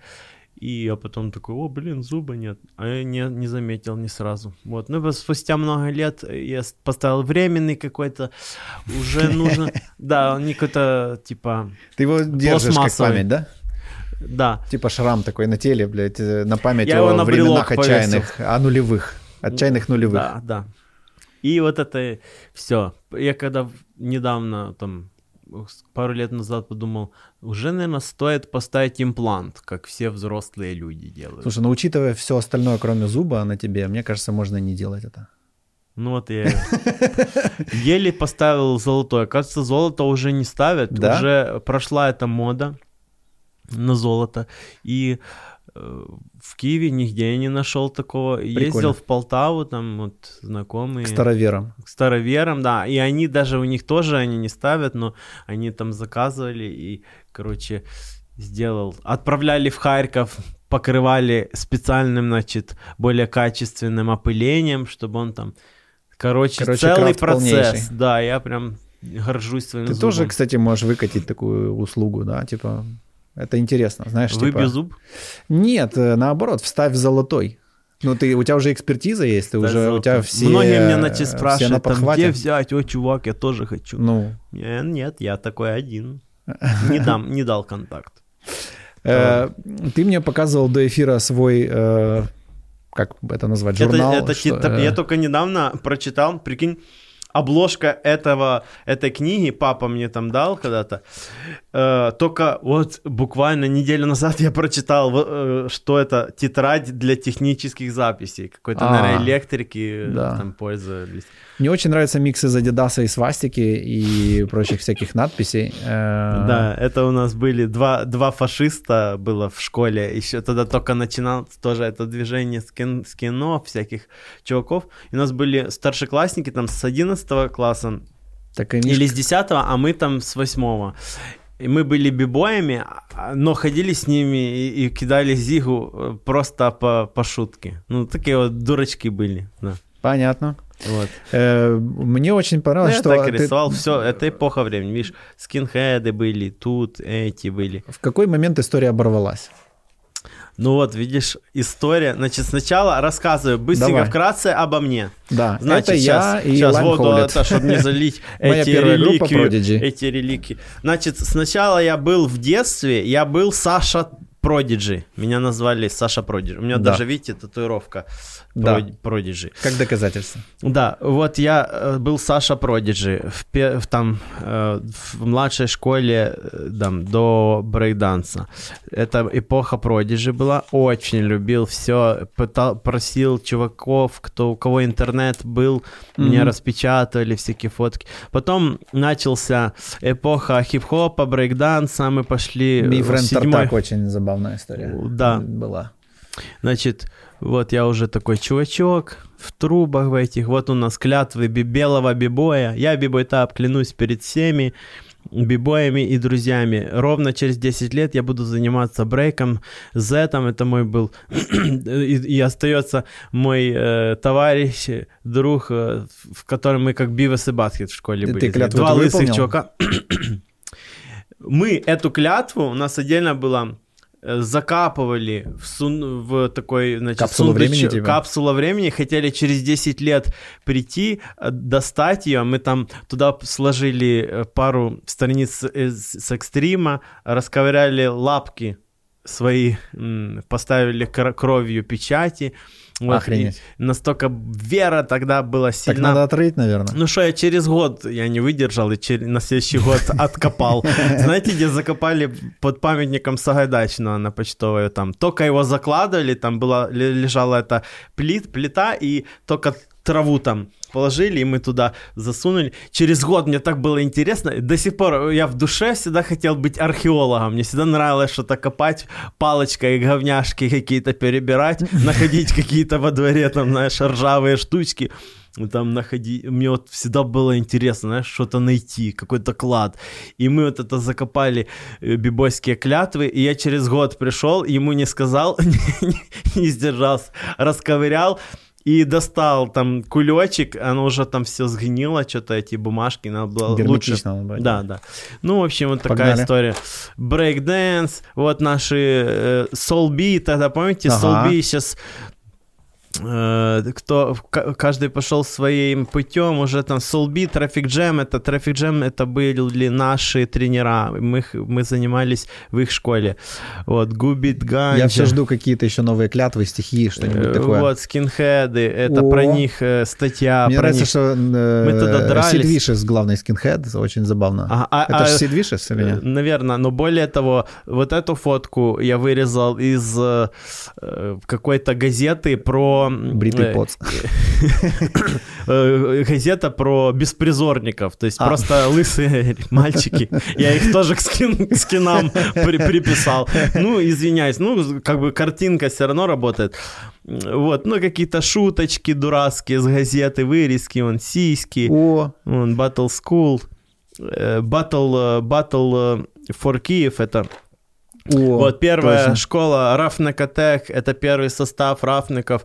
и я потом такой, зуба нет. А я не заметил не сразу. Вот. Ну, спустя много лет я поставил временный какой-то, уже нужно, да, он какой-то, типа, ты его держишь как память, да? Да. Типа шрам такой на теле, блядь, на память о временах отчаянных, о нулевых, отчаянных нулевых. Да, да. И вот это все. Я когда недавно, там, пару лет назад подумал, уже, наверное, стоит поставить имплант, как все взрослые люди делают. Слушай, ну, учитывая все остальное, кроме зуба на тебе, мне кажется, можно не делать это. Ну вот я еле поставил золотое. Кажется, золото уже не ставят, уже прошла эта мода на золото. И в Киеве нигде я не нашел такого. Прикольно. Ездил в Полтаву, там вот знакомые. К староверам. К староверам, да. И они даже, у них тоже они не ставят, но они там заказывали и, короче, сделал. Отправляли в Харьков, покрывали специальным, значит, более качественным опылением, чтобы он там... Короче целый процесс. Полнейший. Да, я прям горжусь своим зубом. Ты тоже, кстати, можешь выкатить такую услугу, да, типа... Это интересно, знаешь, выбью зуб? Нет, наоборот, вставь золотой. Ну, у тебя уже экспертиза есть, ты уже, у тебя все. Многие меня, значит, спрашивают, там, где взять? Ой, чувак, я тоже хочу. Ну. Нет, я такой один. Не дал контакт. Ты мне показывал до эфира свой, как это назвать, журнал. Я только недавно прочитал, прикинь, обложка этой книги папа мне там дал когда-то. Только вот буквально неделю назад я прочитал, что это тетрадь для технических записей. Какой-то, наверное, электрики там пользовались. Мне очень нравятся миксы из Адидаса и свастики и прочих всяких надписей. Да, это у нас были два фашиста было в школе. Еще тогда только начиналось тоже это движение скинов, всяких чуваков. И у нас были старшеклассники там с 11 класса или с 10, а мы там с 8. И мы были бибоями, но ходили с ними и кидали зигу просто по шутке. Ну, такие вот дурачки были. Да. Понятно. Вот. Мне очень понравилось, что... Я так рисовал, все, это эпоха времени, видишь, скинхеды были, тут эти были. В какой момент история оборвалась? Ну вот, видишь, история, значит, сначала рассказываю быстренько, давай, вкратце обо мне. Да, значит, это я и сейчас воду, чтобы не залить эти реликвии. Значит, сначала я был в детстве, я был Саша Продиджи. Меня назвали Саша Продиджи. У меня даже, видите, татуировка Продиджи. Как доказательство. Да, вот я был Саша Продиджи в младшей школе до брейкданса. Это эпоха Продиджи была. Очень любил все. Просил чуваков, у кого интернет был, мне распечатывали всякие фотки. Потом начался эпоха хип-хопа, брейкданса. Мы пошли в седьмой... Очень забавная история была. Значит, вот я уже такой чувачок в трубах в этих. Вот у нас клятвы белого бибоя. Я бибойтап клянусь перед всеми бибоями и друзьями. Ровно через 10 лет я буду заниматься брейком. Зетом это мой был. И остается мой товарищ, друг, в котором мы как Бивис и Батхед в школе были. Два лысых чувака. Мы эту клятву, у нас отдельно было, закапывали в такой, значит, капсулу времени, хотели через 10 лет прийти, достать ее. Мы там туда сложили пару страниц с экстрима, расковыряли лапки свои, поставили кровью печати. Вот. Охренеть. Настолько вера тогда была сильна. Так надо отрыть, наверное. Ну что, я через год, я не выдержал, и на следующий год откопал. Знаете, где закопали под памятником Сагайдачного на Почтовой? Там только его закладывали, там лежала эта плита, и только траву там положили, и мы туда засунули. Через год мне так было интересно. До сих пор я в душе всегда хотел быть археологом. Мне всегда нравилось что-то копать, палочкой говняшки какие-то перебирать, находить какие-то во дворе, там, знаешь, ржавые штучки. Там находить. Мне вот всегда было интересно, знаешь, что-то найти, какой-то клад. И мы вот это закопали, бибойские клятвы, и я через год пришел, ему не сказал, не сдержался, расковырял. И достал там кулечек, оно уже там все сгнило, что-то эти бумажки, надо было герметично лучше. Набрать. Да. Ну, в общем, вот такая история. Брейкдэнс, вот наши Солби, тогда помните, Солби сейчас... каждый пошел своим путем, уже там Солби, Traffic Jam, это были наши тренера, мы занимались в их школе, вот, Губит Ганджа. Я все жду какие-то еще новые клятвы, стихи, что-нибудь такое. Вот, скинхеды, это про них статья. Мне нравится, что мы тогда дрались. Сид Вишес, главный скинхед, очень забавно. Это же Сид Вишес или нет? Наверное, но более того, вот эту фотку я вырезал из какой-то газеты про бритый поц. Газета про беспризорников. То есть просто лысые мальчики. Я их тоже к скинам приписал. Ну, извиняюсь. Ну, как бы картинка все равно работает. Вот, ну, какие-то шуточки дурацкие с газеты, вырезки, вон, сиськи. Вон, Battle School. Battle for Kiev, это... вот первая школа Рафнакотек, это первый состав Рафников,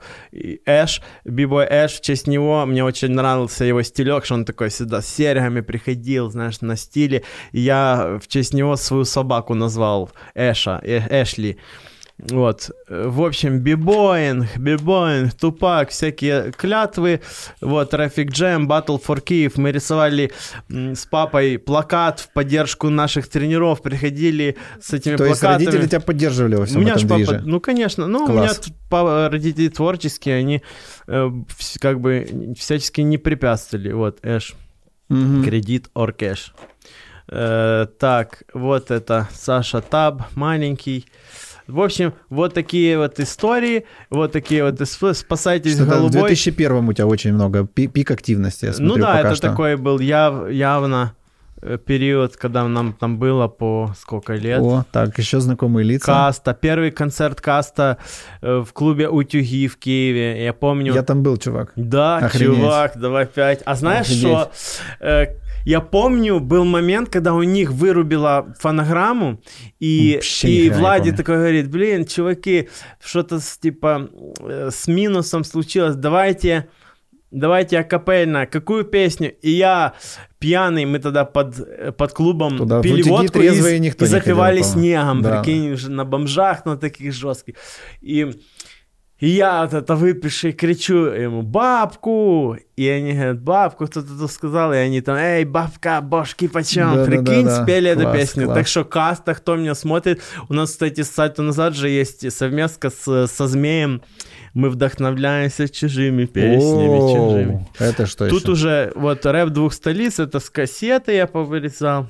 Эш, бибой Эш, в честь него, мне очень нравился его стилек, что он такой всегда с серьгами приходил, знаешь, на стиле, я в честь него свою собаку назвал Эшли. Вот, в общем, бибоинг, Тупак, всякие клятвы, вот, Traffic Jam, Battle for Kiev, мы рисовали с папой плакат в поддержку наших тренеров, приходили с этими плакатами. То есть родители тебя поддерживали во всем у меня этом движе? Ну, конечно, у меня родители творческие, они как бы всячески не препятствовали, вот, Эш, кредит, оркэш. Так, вот это Саша Таб, маленький. В общем, вот такие вот истории, вот такие вот спасайтесь голубой. В 2001 у тебя очень много пик активности, я смотрю, это что. Такой был явно период, когда нам там было по сколько лет. Так, еще знакомые лица. Каста, первый концерт Каста в клубе «Утюги» в Киеве, я помню. Я там был, чувак. Да, охренеть. Чувак, давай пять. А знаешь, охренеть. Что... Я помню, был момент, когда у них вырубила фонограмму, и Влади такой говорит, блин, чуваки, что-то типа с минусом случилось, давайте акапельно, какую песню? И я пьяный, мы тогда под клубом туда пили водку и запивали снегом, прикинь, на бомжах, на таких жестких. И... И я вот это выпишу и кричу ему: «Бабку!» И они говорят: «Бабку, кто-то сказал». И они там: «Эй, бабка, башки почем?» Да, прикинь, да, да, спели класс, эту песню. Класс. Так что Каста, кто меня смотрит. У нас, кстати, с Сальто Назад же есть совместка со Змеем. Мы вдохновляемся чужими песнями. О, чужими. Это что тут еще? Уже вот рэп двух столиц, это с кассеты я повырезал.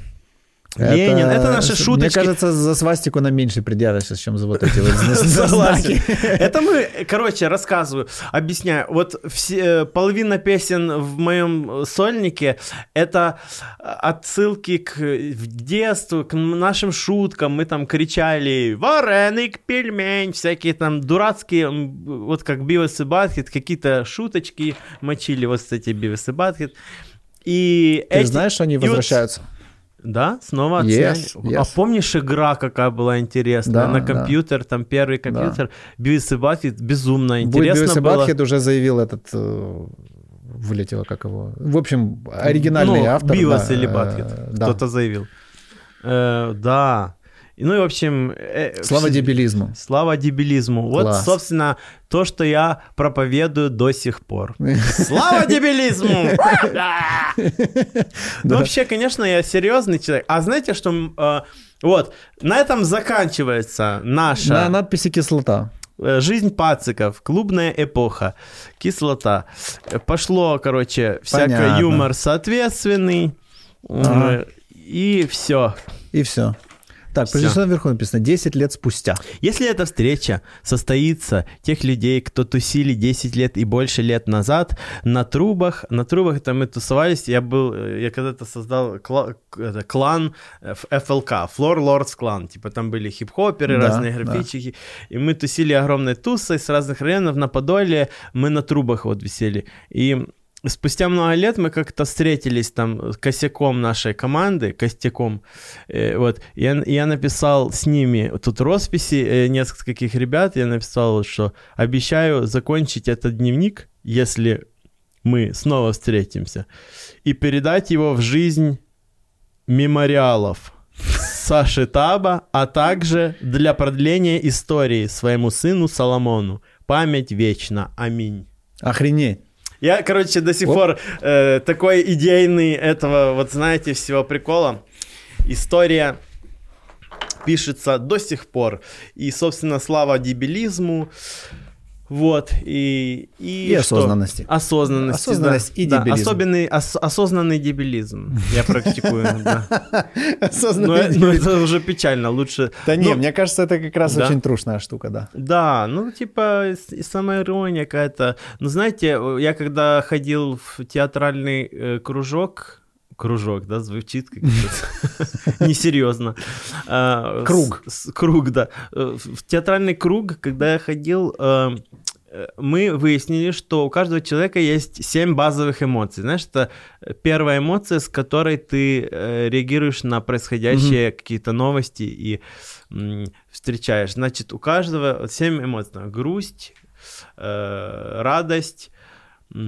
Ленин, это наши шуточки. Мне кажется, за свастику нам меньше предъявляется, чем за вот эти вот знаки. Это мы, короче, рассказываю, объясняю. Вот половина песен в моем сольнике — это отсылки к детству, к нашим шуткам. Мы там кричали «Вареник, пельмень», всякие там дурацкие, вот как Бивис и Батхед, какие-то шуточки мочили, вот, кстати, Бивис и Батхед. Ты знаешь, они возвращаются? Да? Снова отсняли? Yes. А помнишь, игра какая была интересная? Да, на компьютер, да. Там первый компьютер. Да. Бивис и Батхед, безумно интересно Бивис было. Бивис и Батхед уже заявил этот... вылетело, как его... В общем, оригинальный автор. Бивис или Батхед, кто-то заявил. Да. Ну и, в общем... слава дебилизму. Слава дебилизму. Класс. Вот, собственно, то, что я проповедую до сих пор. Слава дебилизму! Ну, вообще, конечно, я серьезный человек. А знаете, что... Вот, на этом заканчивается наша... На надписи «Кислота». Жизнь пациков, клубная эпоха, кислота. Пошло, короче, всякий юмор соответственный. И все. И все. Так, прочитано вверху написано «10 лет спустя». Если эта встреча состоится тех людей, кто тусили 10 лет и больше лет назад, на трубах там мы тусовались, я когда-то создал клан ФЛК, Floor Lords клан, типа там были хип-хоперы, да, разные графичики, да. И мы тусили огромной тусой с разных районов на Подоле, мы на трубах вот висели, и... Спустя много лет мы как-то встретились там с косяком нашей команды, костяком, вот, я написал с ними, тут росписи нескольких ребят, я написал, что обещаю закончить этот дневник, если мы снова встретимся, и передать его в жизнь мемориалов Саши Таба, а также для продления истории своему сыну Соломону. Память вечна. Аминь. Охренеть. Я, короче, до сих пор такой идейный этого, вот знаете, всего прикола. История пишется до сих пор. И, собственно, слава дебилизму. Вот. И осознанности. Осознанность, да, и дебилизм. Да. Осознанный дебилизм я практикую. Осознанный дебилизм. Но это уже печально. Лучше... Да не, мне кажется, это как раз очень трушная штука, да. Да, ну типа самоирония какая-то. Ну знаете, я когда ходил в театральный кружок, да, звучит как-то несерьезно. Круг, да. В театральный круг, когда я ходил, мы выяснили, что у каждого человека есть 7 базовых эмоций. Знаешь, это первая эмоция, с которой ты реагируешь на происходящие какие-то новости и встречаешь. Значит, у каждого 7 эмоций. Грусть, радость, и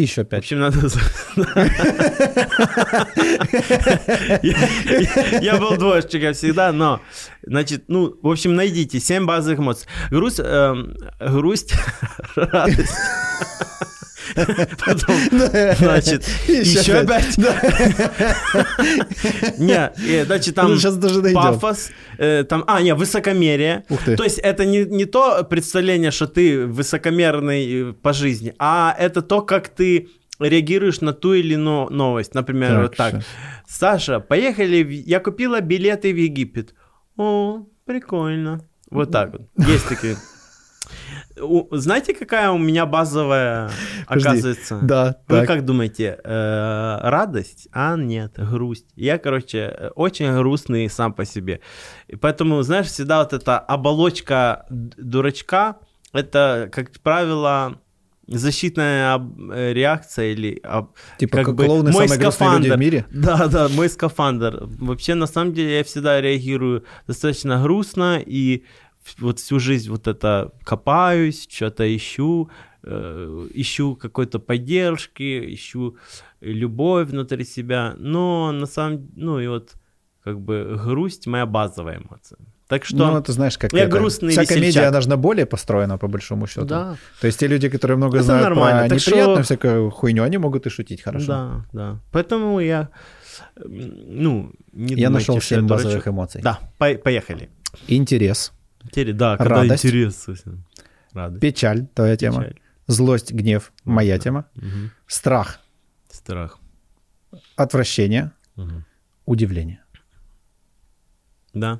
еще 5. В общем, надо... Я был двоечником всегда, но... Значит, ну, в общем, найдите 7 базовых эмоций. Грусть, радость... Потом, значит, еще 5. Не, значит, там пафос, там, высокомерие. То есть это не то представление, что ты высокомерный по жизни, а это то, как ты реагируешь на ту или иную новость. Например, вот так. Саша, поехали, я купила билеты в Египет. О, прикольно. Вот так вот. Есть такие... Знаете, какая у меня базовая, оказывается? Да, вы так. Как думаете, радость? А нет, грусть. Я, короче, очень грустный сам по себе. И поэтому, знаешь, всегда вот эта оболочка дурачка, это, как правило, защитная реакция или... Типа как клоуны самые грустные люди в мире? Да, мой скафандр. Вообще, на самом деле, я всегда реагирую достаточно грустно и... Вот всю жизнь вот это копаюсь, что-то ищу какой-то поддержки, ищу любовь внутри себя, но на самом деле, ну и вот как бы грусть — моя базовая эмоция. Так что, ну, ты знаешь, как я грустный весельчак. Вся комедия, она же на более построена, по большому счету. Да. То есть те люди, которые много знают нормально. Про неприятную всякую хуйню, они могут и шутить хорошо. Да, да. Поэтому я, не я нашел 7 базовых эмоций. Да, поехали. Интерес. Да, когда радость. Интерес. Радость. Печаль, твоя тема. Злость, гнев, моя тема. Угу. Страх. Отвращение. Угу. Удивление. Да.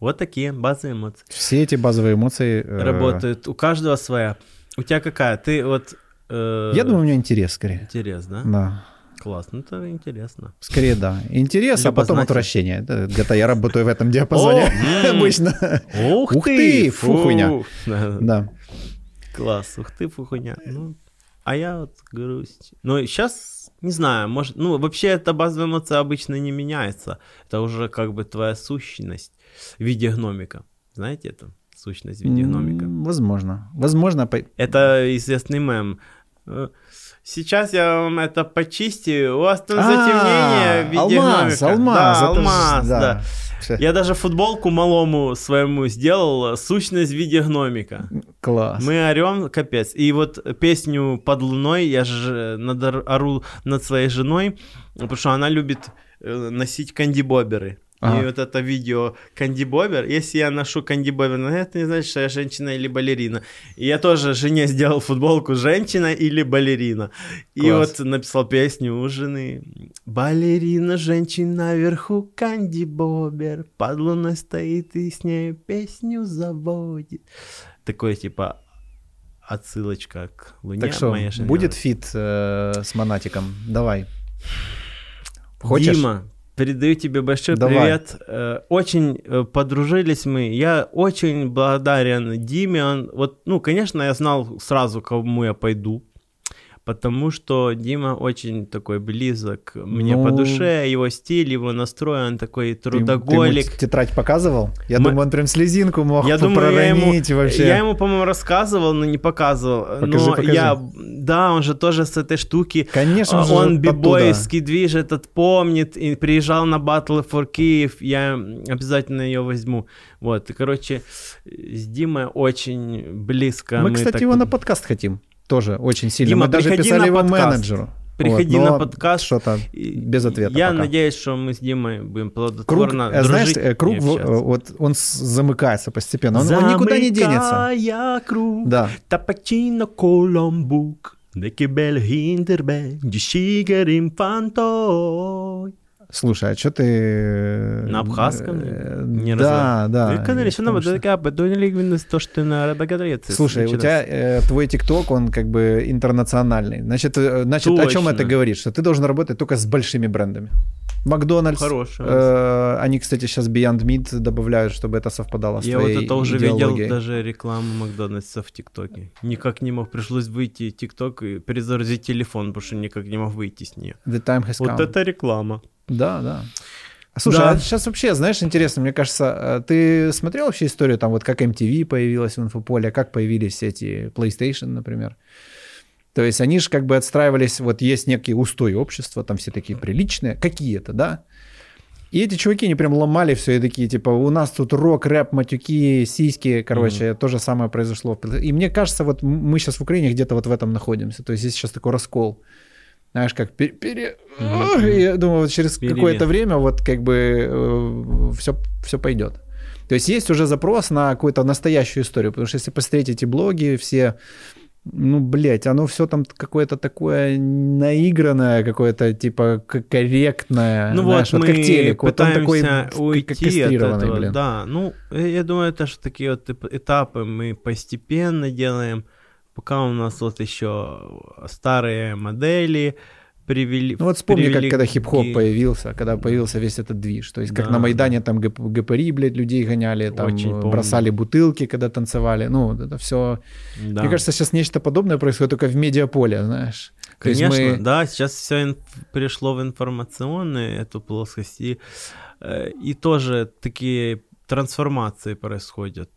Вот такие базовые эмоции. Все эти базовые эмоции... работают. У каждого своя. У тебя какая? Ты вот... Я думаю, у меня интерес скорее. Интерес, да? Да. Классно, это интересно. Скорее, да. Интерес, а потом отвращение. Где-то я работаю в этом диапазоне обычно. Ух ты, фухуня. Да. Класс, ух ты, фухуня. А я вот грусть. Но сейчас, не знаю, может... вообще эта базовая эмоция обычно не меняется. Это уже как бы твоя сущность. В виде гномика. Знаете это? Сущность в виде гномика. Возможно. Это известный мем. Сейчас я вам это почистил. У вас там затемнение в виде гномика. Алмаз, да. Я даже футболку малому своему сделал. Сущность в виде гномика. Класс. Мы орем, капец. И вот песню «Под луной» я же ору над своей женой, потому что она любит носить кандибоберы. И вот это видео «Кандибобер». Если я ношу кандибобер, это не значит, что я женщина или балерина. И я тоже жене сделал футболку «Женщина или балерина». Класс. И вот написал песню у жены. «Балерина, женщина вверху, кандибобер. Под луной стоит и с ней песню заводит». Такое типа... отсылочка к Луне. Так что, будет фит с Монатиком? Давай. Хочешь? Дима. Передаю тебе большой привет. Очень подружились мы. Я очень благодарен Диме. Он, конечно, я знал сразу, к кому я пойду. Потому что Дима очень такой близок мне по душе, его стиль, его настрой, он такой трудоголик. Ты тетрадь показывал? Я думаю, он прям слезинку мог проронить вообще. Я ему, по-моему, рассказывал, но не показывал. Покажи. Да, он же тоже с этой штуки. Конечно, он бибойский движ этот помнит и приезжал на Battle for Kiev. Я обязательно ее возьму. Вот, короче, с Димой очень близко. Мы кстати, его на подкаст хотим. Тоже очень сильно. Дима, мы даже писали его менеджеру. Приходи на подкаст. Что-то без ответа Я надеюсь, что мы с Димой будем плодотворно дружить. Знаешь, круг он замыкается постепенно. Он никуда не денется. Замыкая круг, тапачино коломбук, декибель гиндербе, дешигарим фантой. Слушай, а что ты... На абхазском? Да. Слушай, у тебя твой ТикТок, он как бы интернациональный. Значит, о чем это говорит? Что ты должен работать только с большими брендами. Макдональдс. Они, кстати, сейчас Beyond Meat добавляют, чтобы это совпадало с твоей идеологией. Я вот это уже видел, даже рекламу Макдональдса в ТикТоке. Никак не мог. Пришлось выйти в ТикТок и перезагрузить телефон, потому что никак не мог выйти с нее. The time has come. Вот это реклама. Да. Слушай, а сейчас вообще, знаешь, интересно, мне кажется, ты смотрел вообще историю, там вот как MTV появилась в инфополе, как появились эти PlayStation, например? То есть они же как бы отстраивались, вот есть некие устои общества, там все такие приличные, какие-то, да? И эти чуваки, они прям ломали все и такие, типа, у нас тут рок, рэп, матюки, сиськи, то же самое произошло. И мне кажется, вот мы сейчас в Украине где-то вот в этом находимся, то есть здесь сейчас такой раскол. Знаешь, как я думаю, вот через какое-то время вот как бы все пойдет. То есть уже запрос на какую-то настоящую историю, потому что если посмотреть эти блоги, все, оно все там какое-то такое наигранное, какое-то типа корректное. Мы как телек, пытаемся уйти от этого, да. Я думаю, это же такие вот этапы мы постепенно делаем. Пока у нас вот еще старые модели привели... Вспомни, когда хип-хоп появился, когда появился весь этот движ. То есть как на Майдане там ГПРИ, людей гоняли, там бросали бутылки, когда танцевали. Это все... Да. Мне кажется, сейчас нечто подобное происходит только в медиаполе, знаешь. Конечно, сейчас все перешло в информационную эту плоскость. И тоже такие трансформации происходят.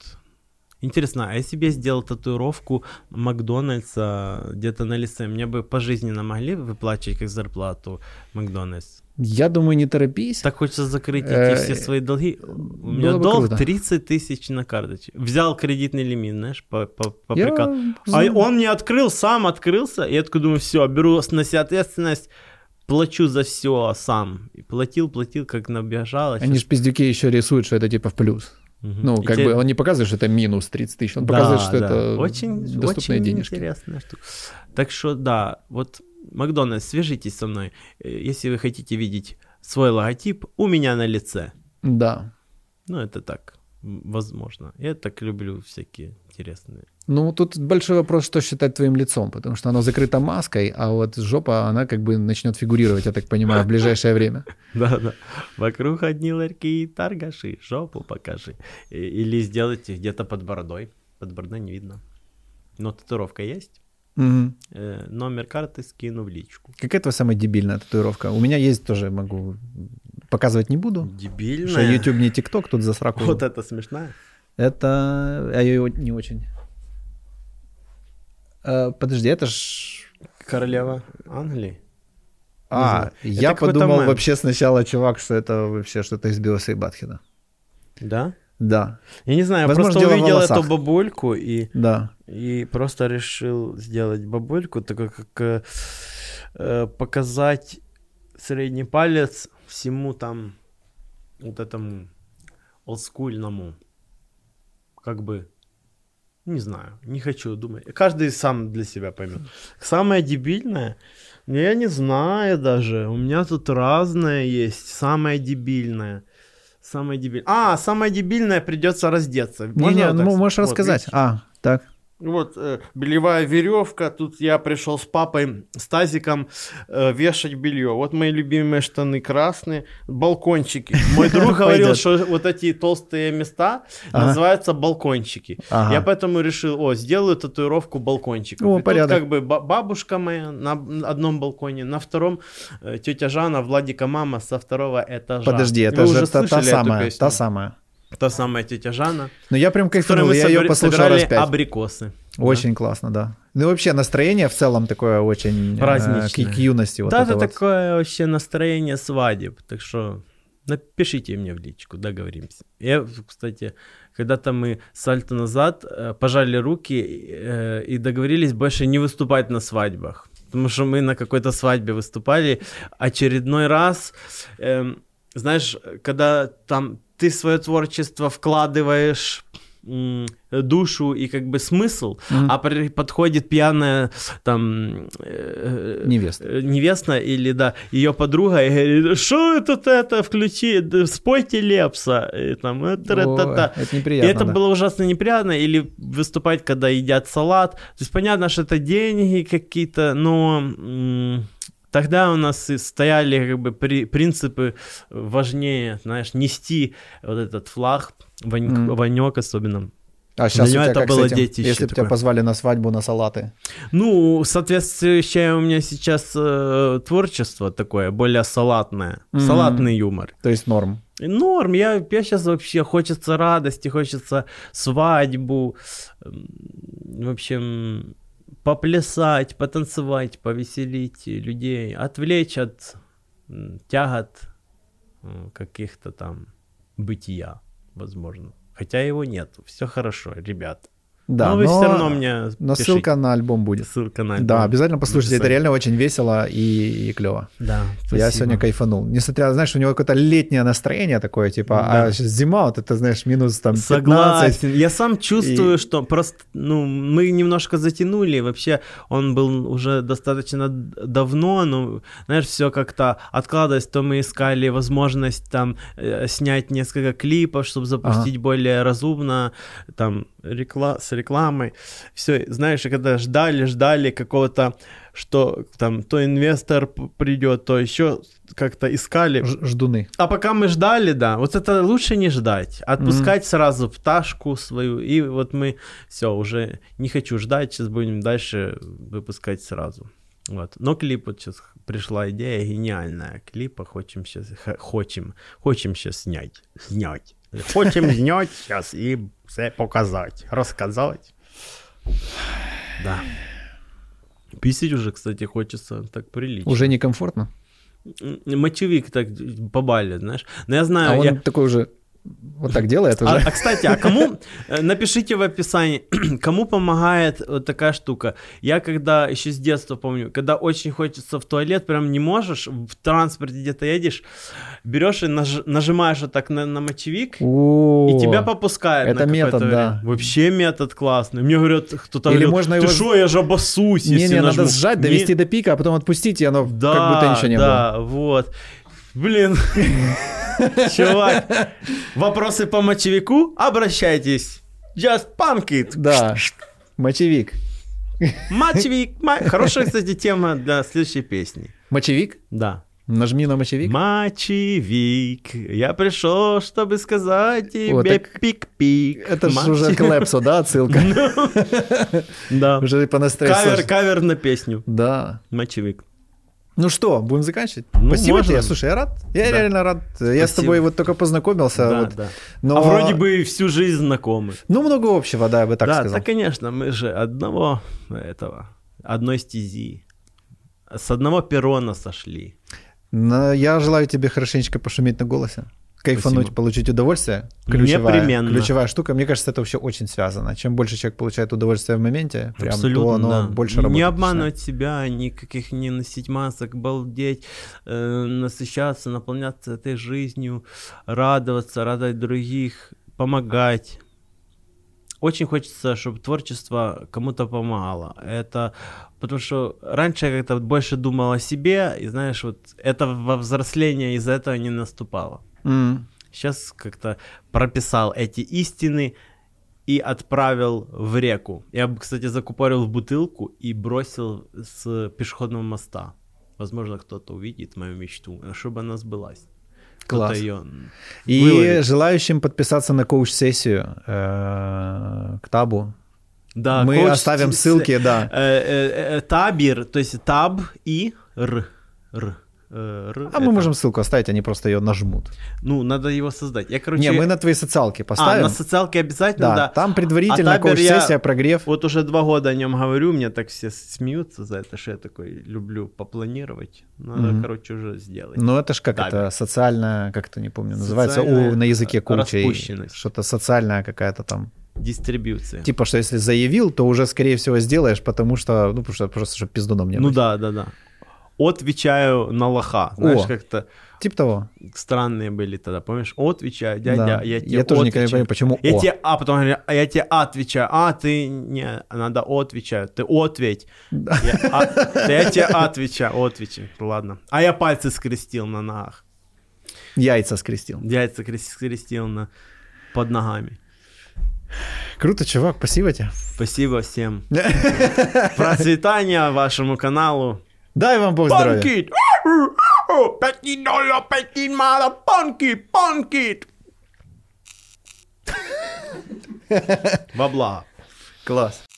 Интересно, а если бы я сделал татуировку Макдональдса где-то на лице, мне бы пожизненно могли выплачивать как зарплату Макдональдс? Я думаю, не торопись. Так хочется закрыть эти все свои долги. У меня долг круто. 30 тысяч на карточке. Взял кредитный лимит, знаешь, по приколу. А он мне открыл, сам открылся. И я такой думаю, все, беру на себя ответственность, плачу за все сам. И платил, как набежалось. Они же пиздюки еще рисуют, что это типа в плюс. Угу. Ну, как бы он не показывает, что это минус 30 тысяч. Он показывает, что это доступные очень денежки. Очень интересная штука. Так что, да, вот... Макдональдс, свяжитесь со мной, если вы хотите видеть свой логотип у меня на лице. Да. Ну, это так, возможно. Я так люблю всякие интересные. Ну, тут большой вопрос, что считать твоим лицом, потому что оно закрыто маской, а вот жопа, она как бы начнет фигурировать, я так понимаю, в ближайшее время. Да. Вокруг одни ларьки и торгаши, жопу покажи. Или сделайте где-то под бородой. Под бородой не видно. Но татуировка есть. Угу. Номер карты скину в личку. Какая твоя самая дебильная татуировка? У меня есть тоже, могу показывать не буду. Дебильная? Что YouTube не ТикТок, тут засраку. Вот это смешная? Это... А ее не очень. Подожди, это ж... Королева Англии? Я подумал вообще сначала, чувак, что это вообще что-то из Бивиса и Батхеда. Да? Да. Я не знаю, возможно, я просто увидел эту бабульку и просто решил сделать бабульку, такой как показать средний палец всему там вот этому олдскульному, как бы, не знаю, не хочу думать. Каждый сам для себя поймет. Самое дебильное, я не знаю даже, у меня тут разное есть, самое дебильное. Самое дебильное. Самое дебильное придется раздеться. Можешь рассказать. Вот, так. Вот, бельевая веревка. Тут я пришел с папой, с тазиком вешать белье. Вот мои любимые штаны красные. Балкончики. Мой друг говорил, что вот эти толстые места называются балкончики. Я поэтому решил, сделаю татуировку балкончиков. И тут как бы бабушка моя на одном балконе, на втором тетя Жанна, Владика мама со второго этажа. Подожди, это же та самая. Та самая тетя Жанна. Ну, я прям кайфанул, я ее послушал раз 5. Абрикосы. Очень классно, да. Ну, вообще настроение в целом такое очень... Праздничное. К юности. Вот да, это такое вообще настроение свадеб. Так что напишите мне в личку, договоримся. Я, кстати, когда-то мы Сальто Назад пожали руки и договорились больше не выступать на свадьбах. Потому что мы на какой-то свадьбе выступали очередной раз. Знаешь, когда там... Ты свое творчество вкладываешь душу и как бы смысл, а подходит пьяная там невеста или ее подруга и говорит, что это включи, спойте Лепса. И там, это неприятно. И это было ужасно неприятно. Или выступать, когда едят салат. То есть понятно, что это деньги какие-то, но... Тогда у нас и стояли как бы принципы важнее, знаешь, нести вот этот флаг, Ванёк особенно. А сейчас для него это было детище. Если бы тебя позвали на свадьбу, на салаты. Ну, соответствующее у меня сейчас творчество такое, более салатное, салатный юмор. То есть норм. Норм, я сейчас вообще, хочется радости, хочется свадьбу, в общем... Поплясать, потанцевать, повеселить людей, отвлечь от тягот каких-то там бытия, возможно. Хотя его нету, все хорошо, ребята. Да, но вы все равно мне пишите. Ссылка на альбом будет. Да, обязательно послушайте, это реально очень весело и клево. Да, спасибо. Я сегодня кайфанул. Несмотря, знаешь, у него какое-то летнее настроение такое, типа, а сейчас зима, вот это, знаешь, минус там 15. Согласен. Я сам чувствую, что просто, мы немножко затянули. Вообще, он был уже достаточно давно, знаешь, все как-то откладывалось, то мы искали возможность там снять несколько клипов, чтобы запустить более разумно, там, с рекламой, все, знаешь, когда ждали какого-то, что там то инвестор придет, то еще как-то искали. Ждуны. А пока мы ждали, вот это лучше не ждать, отпускать сразу пташку свою, и вот мы все, уже не хочу ждать, сейчас будем дальше выпускать сразу. Вот. Но клип, вот сейчас пришла идея гениальная, клипа, хочем сейчас снять. Хочемо зняти зараз і все показати, розказати. Да. Писать уже, кстати, хочется так прилично. Уже некомфортно? Мочевик так побалит, знаешь. Но я знаю, он такой уже вот так делает уже. Кстати, а кому... Напишите в описании, кому помогает вот такая штука. Я когда еще с детства помню, когда очень хочется в туалет, прям не можешь, в транспорте где-то едешь, берешь и нажимаешь вот так на мочевик, и тебя попускает. Это метод, да. Вообще метод классный. Мне говорят, кто-то говорит, ты что, я же обоссусь, если нажму. Надо сжать, довести до пика, а потом отпустить, и оно как будто ничего не было. Да, вот. Блин... Чувак, вопросы по мочевику? Обращайтесь. Just punk it. Да, мочевик. Мочевик. Хорошая, кстати, тема для следующей песни. Мочевик? Да. Нажми на мочевик. Мочевик. Я пришел, чтобы сказать тебе пик-пик. Это же уже к Лепсу, да, отсылка? Да. Уже по настроению. Кавер на песню. Да. Мочевик. Ну что, будем заканчивать? Ну, спасибо можно. Тебе. Слушай, я рад. Я реально рад. Спасибо. Я с тобой вот только познакомился. Да, вот. Да. Но... А вроде бы всю жизнь знакомы. Ну, много общего, да, я бы так сказал. Да, конечно, мы же одной стези, с одного перрона сошли. Но я желаю тебе хорошенечко пошуметь на голосе. Кайфануть, спасибо. Получить удовольствие. Ключевая штука. Мне кажется, это вообще очень связано. Чем больше человек получает удовольствие в моменте, прям, то оно больше работает. Не обманывать себя, никаких не носить масок, балдеть, насыщаться, наполняться этой жизнью, радоваться, радовать других, помогать. Очень хочется, чтобы творчество кому-то помогало. Это потому что раньше я как-то больше думал о себе, и знаешь, вот этого взросления из-за этого не наступало. Сейчас как-то прописал эти истины и отправил в реку. Я бы, кстати, закупорил бутылку и бросил с пешеходного моста. Возможно, кто-то увидит мою мечту, чтобы она сбылась. Класс. И выловит. Желающим подписаться на коуч-сессию к Табу. Да, мы оставим ссылки, да. Табир, то есть Таб и Р. Мы можем ссылку оставить, они просто ее нажмут. Ну, надо его создать. Мы на твои социалки поставим. На социалки обязательно, да. Там предварительно коуч-сессия, прогрев. Вот уже 2 года о нем говорю, мне так все смеются за это, что я такой люблю попланировать. Надо, уже сделать. Ну, это ж как это, социальная, как-то не помню, называется на языке коучей. Распущенность. Что-то социальная какая-то там. Дистрибьюция. Типа, что если заявил, то уже, скорее всего, сделаешь, потому что просто, чтобы пиздуном не быть. Ну, да. Отвечаю на лоха. Знаешь, как-то... Типа того. Странные были тогда, помнишь? Отвечаю, дядя, да. Я тебе тоже никогда не понимаю, почему я тебе потом говорю, я тебе отвечаю. Ты не, надо отвечаю. Ты ответь. Да. Я тебе отвечаю. Ладно. Я пальцы скрестил на ногах. Яйца скрестил. Яйца скрестил под ногами. Круто, чувак, спасибо тебе. Спасибо всем. Процветания вашему каналу. Дай вам Бог здоровья. Панкит. Бабла. Класс.